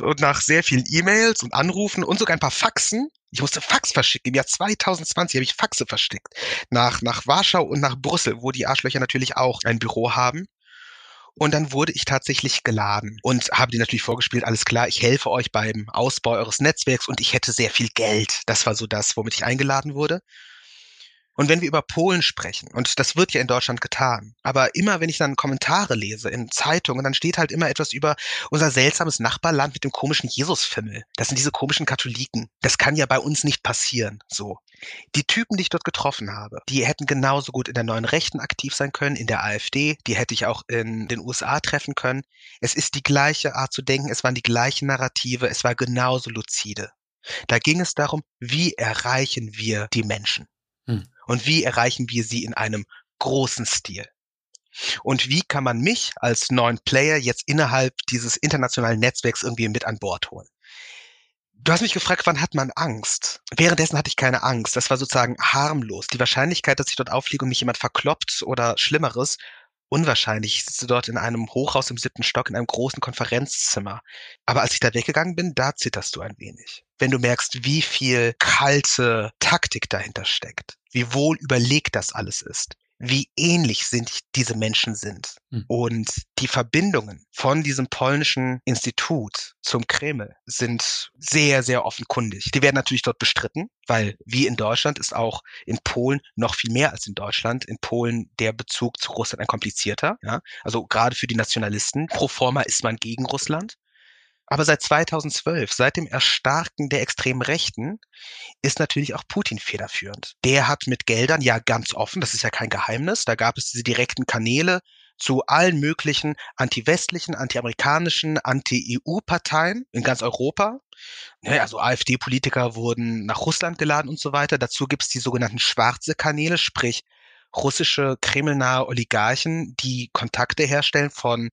und nach sehr vielen E-Mails und Anrufen und sogar ein paar Faxen. Ich musste Fax verschicken. Im Jahr zwanzig zwanzig habe ich Faxe verschickt. Nach, nach Warschau und nach Brüssel, wo die Arschlöcher natürlich auch ein Büro haben. Und dann wurde ich tatsächlich geladen und habe denen natürlich vorgespielt, alles klar, ich helfe euch beim Ausbau eures Netzwerks und ich hätte sehr viel Geld. Das war so das, womit ich eingeladen wurde. Und wenn wir über Polen sprechen, und das wird ja in Deutschland getan, aber immer wenn ich dann Kommentare lese in Zeitungen, dann steht halt immer etwas über unser seltsames Nachbarland mit dem komischen Jesusfimmel. Das sind diese komischen Katholiken. Das kann ja bei uns nicht passieren. So. Die Typen, die ich dort getroffen habe, die hätten genauso gut in der Neuen Rechten aktiv sein können, in der A F D, die hätte ich auch in den U S A treffen können. Es ist die gleiche Art zu denken, es waren die gleichen Narrative, es war genauso luzide. Da ging es darum, wie erreichen wir die Menschen? Hm. Und wie erreichen wir sie in einem großen Stil? Und wie kann man mich als neuen Player jetzt innerhalb dieses internationalen Netzwerks irgendwie mit an Bord holen? Du hast mich gefragt, wann hat man Angst? Währenddessen hatte ich keine Angst. Das war sozusagen harmlos. Die Wahrscheinlichkeit, dass ich dort auffliege und mich jemand verkloppt oder Schlimmeres, unwahrscheinlich. Ich sitze dort in einem Hochhaus im siebten Stock in einem großen Konferenzzimmer. Aber als ich da weggegangen bin, da zitterst du ein wenig. Wenn du merkst, wie viel kalte Taktik dahinter steckt, wie wohl überlegt das alles ist, wie ähnlich sind diese Menschen sind. Mhm. Und die Verbindungen von diesem polnischen Institut zum Kreml sind sehr, sehr offenkundig. Die werden natürlich dort bestritten, weil wie in Deutschland ist auch in Polen noch viel mehr als in Deutschland. In Polen der Bezug zu Russland ein komplizierter. Ja? Also gerade für die Nationalisten. Pro forma ist man gegen Russland. Aber seit zweitausendzwölf, seit dem Erstarken der extremen Rechten, ist natürlich auch Putin federführend. Der hat mit Geldern, ja ganz offen, das ist ja kein Geheimnis, da gab es diese direkten Kanäle zu allen möglichen anti-westlichen, anti-amerikanischen, anti-E U-Parteien in ganz Europa. Naja, also A F D-Politiker wurden nach Russland geladen und so weiter. Dazu gibt es die sogenannten schwarze Kanäle, sprich russische kremlnahe Oligarchen, die Kontakte herstellen von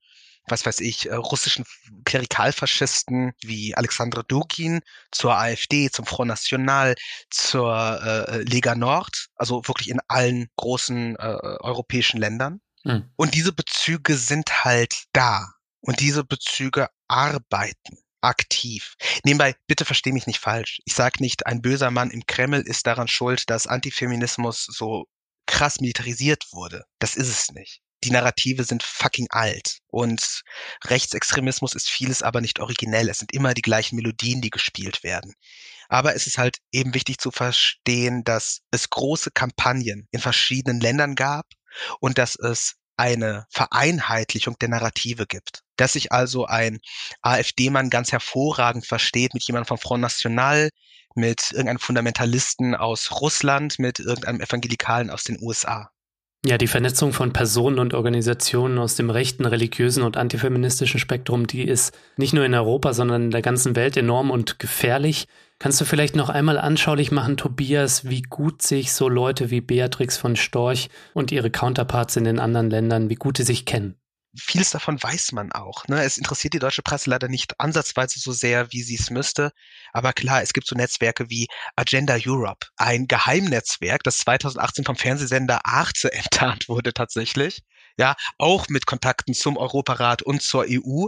was weiß ich, russischen Klerikalfaschisten wie Alexander Dugin zur A F D, zum Front National, zur äh, Lega Nord, also wirklich in allen großen äh, europäischen Ländern. Mhm. Und diese Bezüge sind halt da. Und diese Bezüge arbeiten aktiv. Nebenbei, bitte versteh mich nicht falsch. Ich sage nicht, ein böser Mann im Kreml ist daran schuld, dass Antifeminismus so krass militarisiert wurde. Das ist es nicht. Die Narrative sind fucking alt und Rechtsextremismus ist vieles aber nicht originell. Es sind immer die gleichen Melodien, die gespielt werden. Aber es ist halt eben wichtig zu verstehen, dass es große Kampagnen in verschiedenen Ländern gab und dass es eine Vereinheitlichung der Narrative gibt. Dass sich also ein A F D-Mann ganz hervorragend versteht mit jemandem vom Front National, mit irgendeinem Fundamentalisten aus Russland, mit irgendeinem Evangelikalen aus den U S A. Ja, die Vernetzung von Personen und Organisationen aus dem rechten, religiösen und antifeministischen Spektrum, die ist nicht nur in Europa, sondern in der ganzen Welt enorm und gefährlich. Kannst du vielleicht noch einmal anschaulich machen, Tobias, wie gut sich so Leute wie Beatrix von Storch und ihre Counterparts in den anderen Ländern, wie gut sie sich kennen? Vieles davon weiß man auch. Ne? Es interessiert die deutsche Presse leider nicht ansatzweise so sehr, wie sie es müsste. Aber klar, es gibt so Netzwerke wie Agenda Europe, ein Geheimnetzwerk, das zweitausendachtzehn vom Fernsehsender Arte enttarnt wurde tatsächlich. Ja, auch mit Kontakten zum Europarat und zur E U,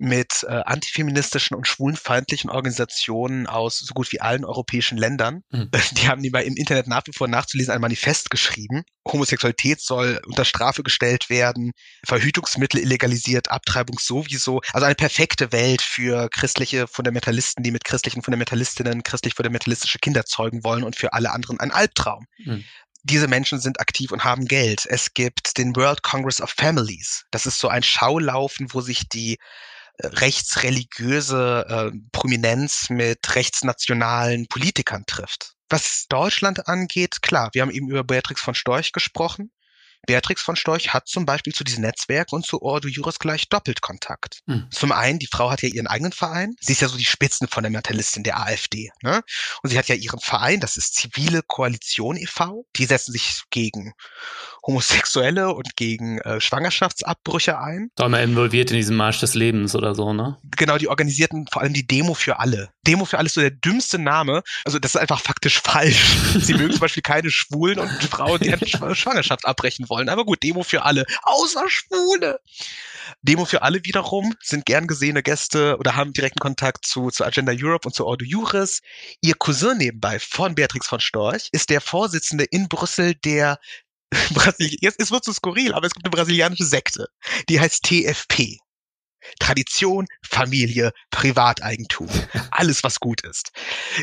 mit äh, antifeministischen und schwulenfeindlichen Organisationen aus so gut wie allen europäischen Ländern. Mhm. Die haben die mal im Internet nach wie vor nachzulesen, ein Manifest geschrieben. Homosexualität soll unter Strafe gestellt werden, Verhütungsmittel illegalisiert, Abtreibung sowieso. Also eine perfekte Welt für christliche Fundamentalisten, die mit christlichen Fundamentalistinnen christlich-fundamentalistische Kinder zeugen wollen und für alle anderen ein Albtraum. Mhm. Diese Menschen sind aktiv und haben Geld. Es gibt den World Congress of Families. Das ist so ein Schaulaufen, wo sich die rechtsreligiöse äh, Prominenz mit rechtsnationalen Politikern trifft. Was Deutschland angeht, klar, wir haben eben über Beatrix von Storch gesprochen. Beatrix von Storch hat zum Beispiel zu diesem Netzwerk und zu Ordo Juris gleich doppelt Kontakt. Mhm. Zum einen, die Frau hat ja ihren eigenen Verein. Sie ist ja so die Spitzenfundamentalistin der AfD. Ne? Und sie hat ja ihren Verein, das ist Zivile Koalition e V. Die setzen sich gegen Homosexuelle und gegen äh, Schwangerschaftsabbrüche ein. Da immer involviert in diesem Marsch des Lebens oder so, ne? Genau, die organisierten vor allem die Demo für alle. Demo für alle ist so der dümmste Name. Also das ist einfach faktisch falsch. Sie mögen zum Beispiel keine Schwulen und Frauen, die eine ja. Schwangerschaft abbrechen wollen. Aber gut, Demo für alle. Außer Schwule! Demo für alle wiederum sind gern gesehene Gäste oder haben direkten Kontakt zu, zu Agenda Europe und zu Ordo Juris. Ihr Cousin nebenbei von Beatrix von Storch ist der Vorsitzende in Brüssel der Brasil- es wird so skurril, aber es gibt eine brasilianische Sekte, die heißt T F P. Tradition, Familie, Privateigentum, alles was gut ist.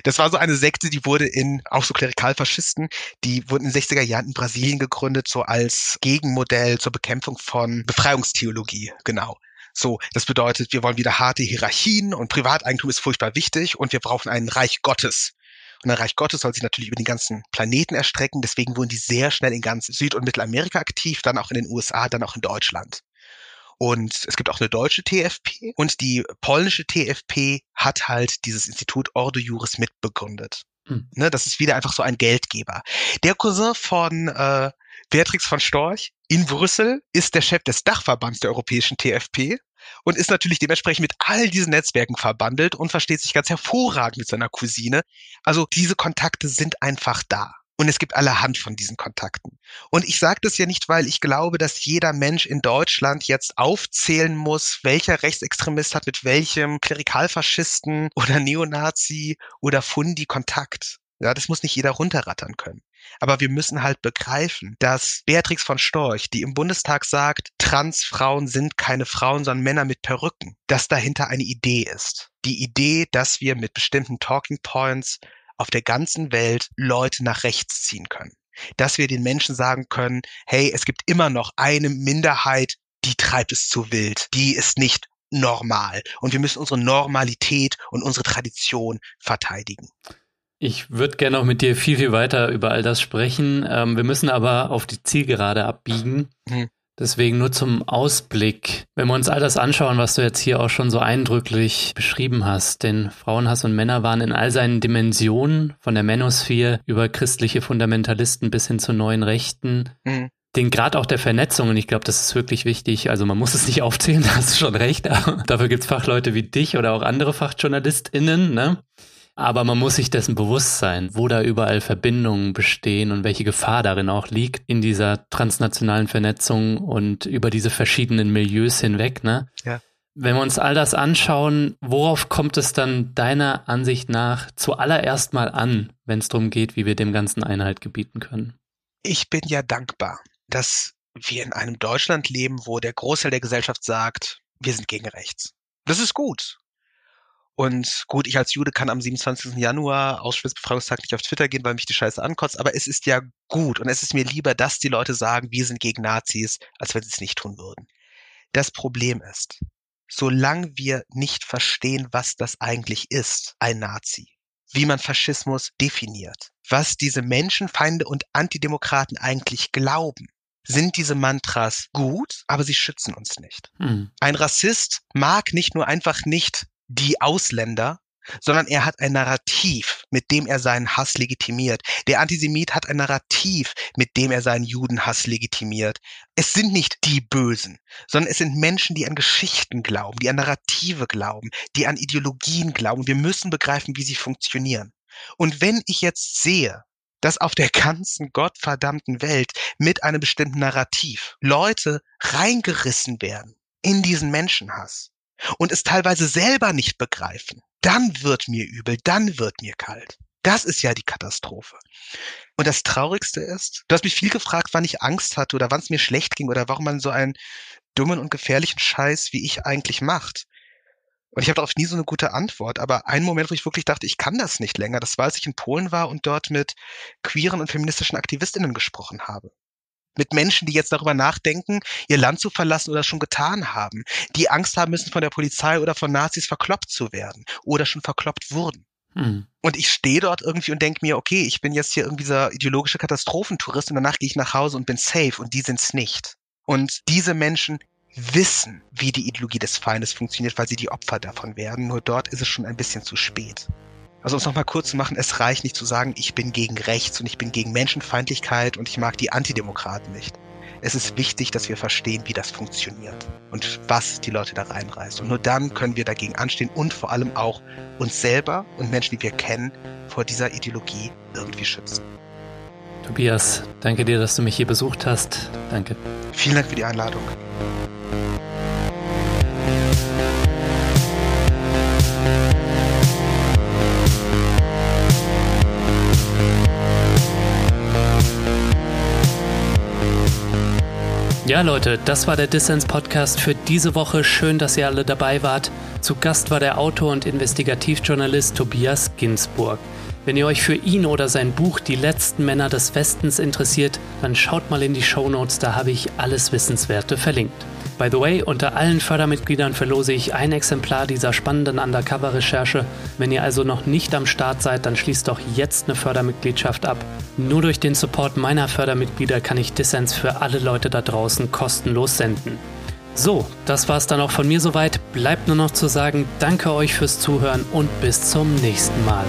Das war so eine Sekte, die wurde in, auch so Klerikalfaschisten, die wurden in den sechziger Jahren in Brasilien gegründet, so als Gegenmodell zur Bekämpfung von Befreiungstheologie, genau. So, das bedeutet, wir wollen wieder harte Hierarchien und Privateigentum ist furchtbar wichtig und wir brauchen ein Reich Gottes. Und ein Reich Gottes soll sich natürlich über den ganzen Planeten erstrecken, deswegen wurden die sehr schnell in ganz Süd- und Mittelamerika aktiv, dann auch in den U S A, dann auch in Deutschland. Und es gibt auch eine deutsche T F P und die polnische T F P hat halt dieses Institut Ordo Juris mitbegründet. Hm. Ne, das ist wieder einfach so ein Geldgeber. Der Cousin von äh, Beatrix von Storch in Brüssel ist der Chef des Dachverbands der europäischen T F P und ist natürlich dementsprechend mit all diesen Netzwerken verbandelt und versteht sich ganz hervorragend mit seiner Cousine. Also diese Kontakte sind einfach da. Und es gibt allerhand von diesen Kontakten. Und ich sage das ja nicht, weil ich glaube, dass jeder Mensch in Deutschland jetzt aufzählen muss, welcher Rechtsextremist hat mit welchem Klerikalfaschisten oder Neonazi oder Fundi Kontakt. Ja, das muss nicht jeder runterrattern können. Aber wir müssen halt begreifen, dass Beatrix von Storch, die im Bundestag sagt, Transfrauen sind keine Frauen, sondern Männer mit Perücken, dass dahinter eine Idee ist. Die Idee, dass wir mit bestimmten Talking Points auf der ganzen Welt Leute nach rechts ziehen können. Dass wir den Menschen sagen können, hey, es gibt immer noch eine Minderheit, die treibt es zu wild, die ist nicht normal. Und wir müssen unsere Normalität und unsere Tradition verteidigen. Ich würde gerne noch mit dir viel, viel weiter über all das sprechen. Ähm, wir müssen aber auf die Zielgerade abbiegen. Mhm. Deswegen nur zum Ausblick. Wenn wir uns all das anschauen, was du jetzt hier auch schon so eindrücklich beschrieben hast, denn Frauenhass und Männer waren in all seinen Dimensionen, von der Manosphere über christliche Fundamentalisten bis hin zu neuen Rechten, mhm. den Grad auch der Vernetzung, und ich glaube, das ist wirklich wichtig, also man muss es nicht aufzählen, da hast du schon recht, aber dafür gibt es Fachleute wie dich oder auch andere FachjournalistInnen, ne? Aber man muss sich dessen bewusst sein, wo da überall Verbindungen bestehen und welche Gefahr darin auch liegt in dieser transnationalen Vernetzung und über diese verschiedenen Milieus hinweg, ne? Ja. Wenn wir uns all das anschauen, worauf kommt es dann deiner Ansicht nach zuallererst mal an, wenn es darum geht, wie wir dem Ganzen Einhalt gebieten können? Ich bin ja dankbar, dass wir in einem Deutschland leben, wo der Großteil der Gesellschaft sagt, wir sind gegen rechts. Das ist gut. Und gut, ich als Jude kann am siebenundzwanzigsten Januar, Auschwitzbefreiungstag, nicht auf Twitter gehen, weil mich die Scheiße ankotzt, aber es ist ja gut und es ist mir lieber, dass die Leute sagen, wir sind gegen Nazis, als wenn sie es nicht tun würden. Das Problem ist, solange wir nicht verstehen, was das eigentlich ist, ein Nazi, wie man Faschismus definiert, was diese Menschenfeinde und Antidemokraten eigentlich glauben, sind diese Mantras gut, aber sie schützen uns nicht. Hm. Ein Rassist mag nicht nur einfach nicht die Ausländer, sondern er hat ein Narrativ, mit dem er seinen Hass legitimiert. Der Antisemit hat ein Narrativ, mit dem er seinen Judenhass legitimiert. Es sind nicht die Bösen, sondern es sind Menschen, die an Geschichten glauben, die an Narrative glauben, die an Ideologien glauben. Wir müssen begreifen, wie sie funktionieren. Und wenn ich jetzt sehe, dass auf der ganzen gottverdammten Welt mit einem bestimmten Narrativ Leute reingerissen werden in diesen Menschenhass, und es teilweise selber nicht begreifen, dann wird mir übel, dann wird mir kalt. Das ist ja die Katastrophe. Und das Traurigste ist, du hast mich viel gefragt, wann ich Angst hatte oder wann es mir schlecht ging oder warum man so einen dummen und gefährlichen Scheiß wie ich eigentlich macht. Und ich habe darauf nie so eine gute Antwort, aber einen Moment, wo ich wirklich dachte, ich kann das nicht länger, das war, als ich in Polen war und dort mit queeren und feministischen AktivistInnen gesprochen habe. Mit Menschen, die jetzt darüber nachdenken, ihr Land zu verlassen oder schon getan haben, die Angst haben müssen, von der Polizei oder von Nazis verkloppt zu werden oder schon verkloppt wurden. Hm. Und ich stehe dort irgendwie und denke mir, okay, ich bin jetzt hier irgendwie dieser ideologische Katastrophentourist und danach gehe ich nach Hause und bin safe, und die sind's nicht. Und diese Menschen wissen, wie die Ideologie des Feindes funktioniert, weil sie die Opfer davon werden. Nur dort ist es schon ein bisschen zu spät. Also um es nochmal kurz zu machen, es reicht nicht zu sagen, ich bin gegen rechts und ich bin gegen Menschenfeindlichkeit und ich mag die Antidemokraten nicht. Es ist wichtig, dass wir verstehen, wie das funktioniert und was die Leute da reinreißt. Und nur dann können wir dagegen anstehen und vor allem auch uns selber und Menschen, die wir kennen, vor dieser Ideologie irgendwie schützen. Tobias, danke dir, dass du mich hier besucht hast. Danke. Vielen Dank für die Einladung. Ja, Leute, das war der Dissens-Podcast für diese Woche. Schön, dass ihr alle dabei wart. Zu Gast war der Autor und Investigativjournalist Tobias Ginsburg. Wenn ihr euch für ihn oder sein Buch Die letzten Männer des Westens interessiert, dann schaut mal in die Shownotes, da habe ich alles Wissenswerte verlinkt. By the way, unter allen Fördermitgliedern verlose ich ein Exemplar dieser spannenden Undercover-Recherche. Wenn ihr also noch nicht am Start seid, dann schließt doch jetzt eine Fördermitgliedschaft ab. Nur durch den Support meiner Fördermitglieder kann ich Dissens für alle Leute da draußen kostenlos senden. So, das war's dann auch von mir soweit. Bleibt nur noch zu sagen, danke euch fürs Zuhören und bis zum nächsten Mal.